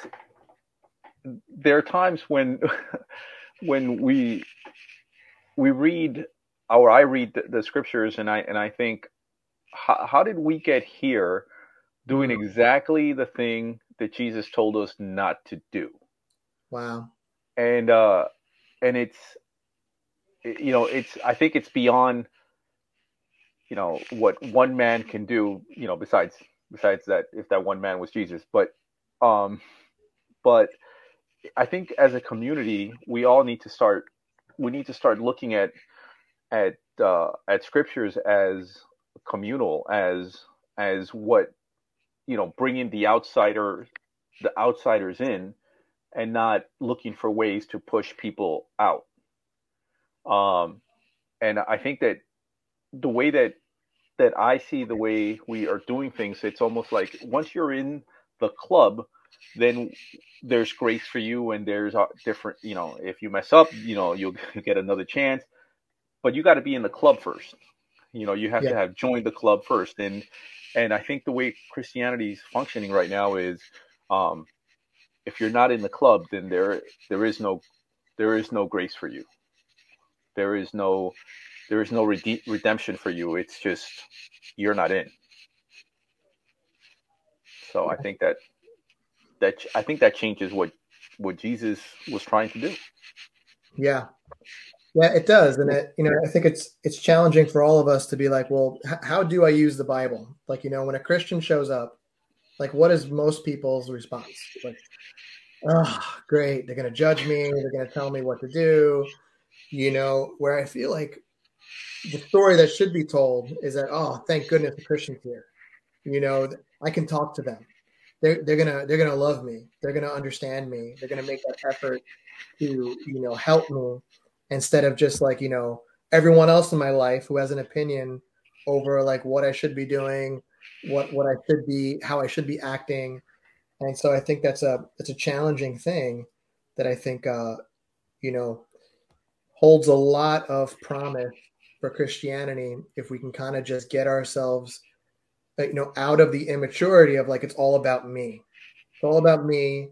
there are times when we read, or I read the scriptures, and I think, how did we get here doing exactly the thing that Jesus told us not to do? Wow. And it's, you know, I think it's beyond, you know, what one man can do, you know, besides that, if that one man was Jesus. But I think as a community, we need to start looking at scriptures as communal, as what, you know, bringing the outsiders in, and not looking for ways to push people out. And I think that the way that I see the way we are doing things, it's almost like once you're in the club, then there's grace for you, and there's different, you know, if you mess up, you know, you'll get another chance, but you got to be in the club first. You know, you have to have joined the club first. And I think the way Christianity is functioning right now is, if you're not in the club, then there is no grace for you. There is no redemption for you. It's just, you're not in. So I think that changes what Jesus was trying to do. Yeah. Yeah, it does. And it, you know, I think it's challenging for all of us to be like, well, how do I use the Bible? Like, you know, when a Christian shows up, like, what is most people's response? Like, oh, great. They're going to judge me. They're going to tell me what to do. You know, where I feel like the story that should be told is that, oh, thank goodness the Christian's here. You know, I can talk to them. They're gonna love me. They're gonna understand me. They're gonna make that effort to, you know, help me, instead of just like, you know, everyone else in my life who has an opinion over like what I should be doing, what I should be, how I should be acting. And so I think that's a challenging thing that I think you know, holds a lot of promise for Christianity if we can kind of just get ourselves, you know, out of the immaturity of like, it's all about me. It's all about me.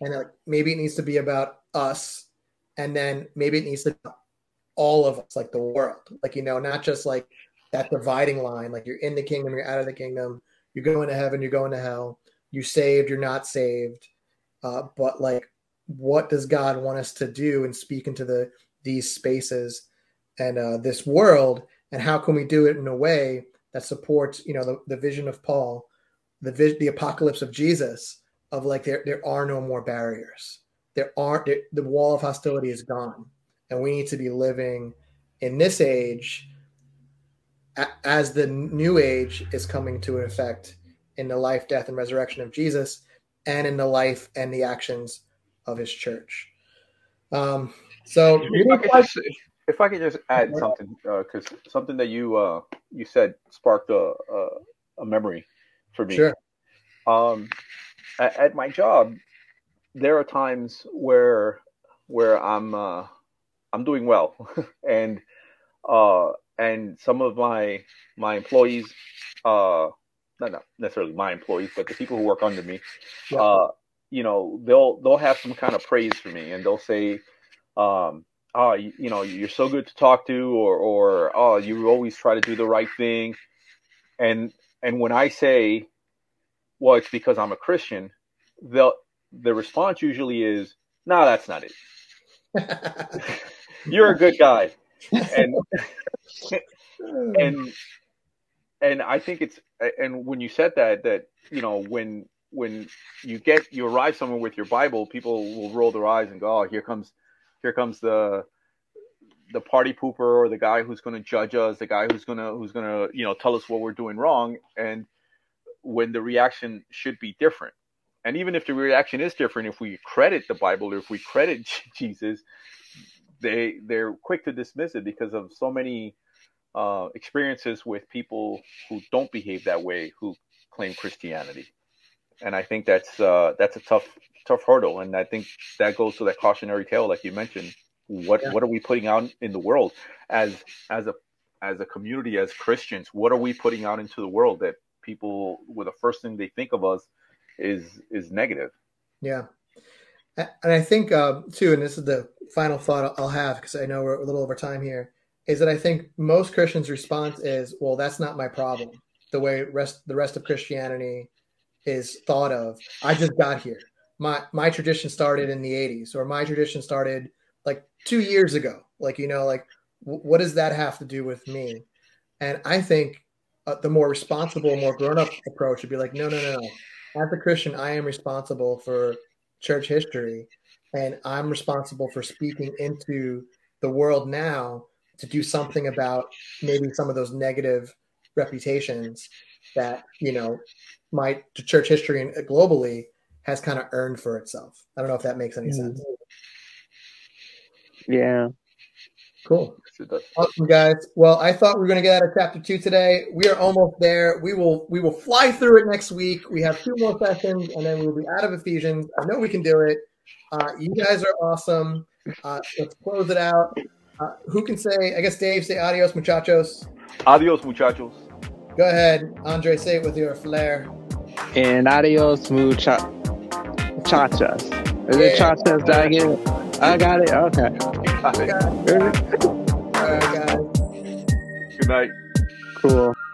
And like, maybe it needs to be about us. And then maybe it needs to be all of us, like the world, like, you know, not just like that dividing line, like you're in the kingdom, you're out of the kingdom, you're going to heaven, you're going to hell, you're saved, you're not saved. But like, what does God want us to do and speak into these spaces and this world, and how can we do it in a way that supports, you know, the vision of Paul, the apocalypse of Jesus, of like there are no more barriers. The wall of hostility is gone, and we need to be living in this age as the new age is coming to effect in the life, death, and resurrection of Jesus, and in the life and the actions of his church. So, if I could just, If I could just add something, because something that you said sparked a memory for me. Sure. At my job, there are times where I'm doing well, and some of my employees, not necessarily my employees, but the people who work under me, yeah. You know, they'll have some kind of praise for me, and they'll say, oh, you know, you're so good to talk to, or oh, you always try to do the right thing. And when I say, well, it's because I'm a Christian, the response usually is, no, that's not it. You're a good guy. And I think it's, and when you said that, you know, when you arrive somewhere with your Bible, people will roll their eyes and go, oh, here comes the party pooper, or the guy who's going to judge us, the guy who's going to you know, tell us what we're doing wrong. And when the reaction should be different, and even if the reaction is different, if we credit the Bible or if we credit Jesus, they're quick to dismiss it because of so many experiences with people who don't behave that way, who claim Christianity. And I think that's a tough hurdle, and I think that goes to that cautionary tale, like you mentioned. What are we putting out in the world as a community, as Christians? What are we putting out into the world that people, well, the first thing they think of us is negative? Yeah, and I think too, and this is the final thought I'll have because I know we're a little over time here, is that I think most Christians' response is, "Well, that's not my problem." The way the rest of Christianity is thought of. I just got here. My tradition started in the 80s, or my tradition started like 2 years ago. Like, you know, like what does that have to do with me? And I think the more responsible, more grown-up approach would be like, no. As a Christian, I am responsible for church history, and I'm responsible for speaking into the world now to do something about maybe some of those negative reputations that, you know, my church history and globally has kind of earned for itself. I don't know if that makes any sense. Yeah. Cool. Awesome, guys. Well, I thought we were going to get out of chapter 2 today. We are almost there. We will fly through it next week. We have 2 more sessions, and then we'll be out of Ephesians. I know we can do it. You guys are awesome. Let's close it out. Who can say, I guess Dave, say adios, muchachos. Adios, muchachos. Go ahead, Andre, say it with your flair. And adios, muchachas. Is it chachas? Did I get it? I got it. Okay. Got it. All right, guys. Good night. Cool.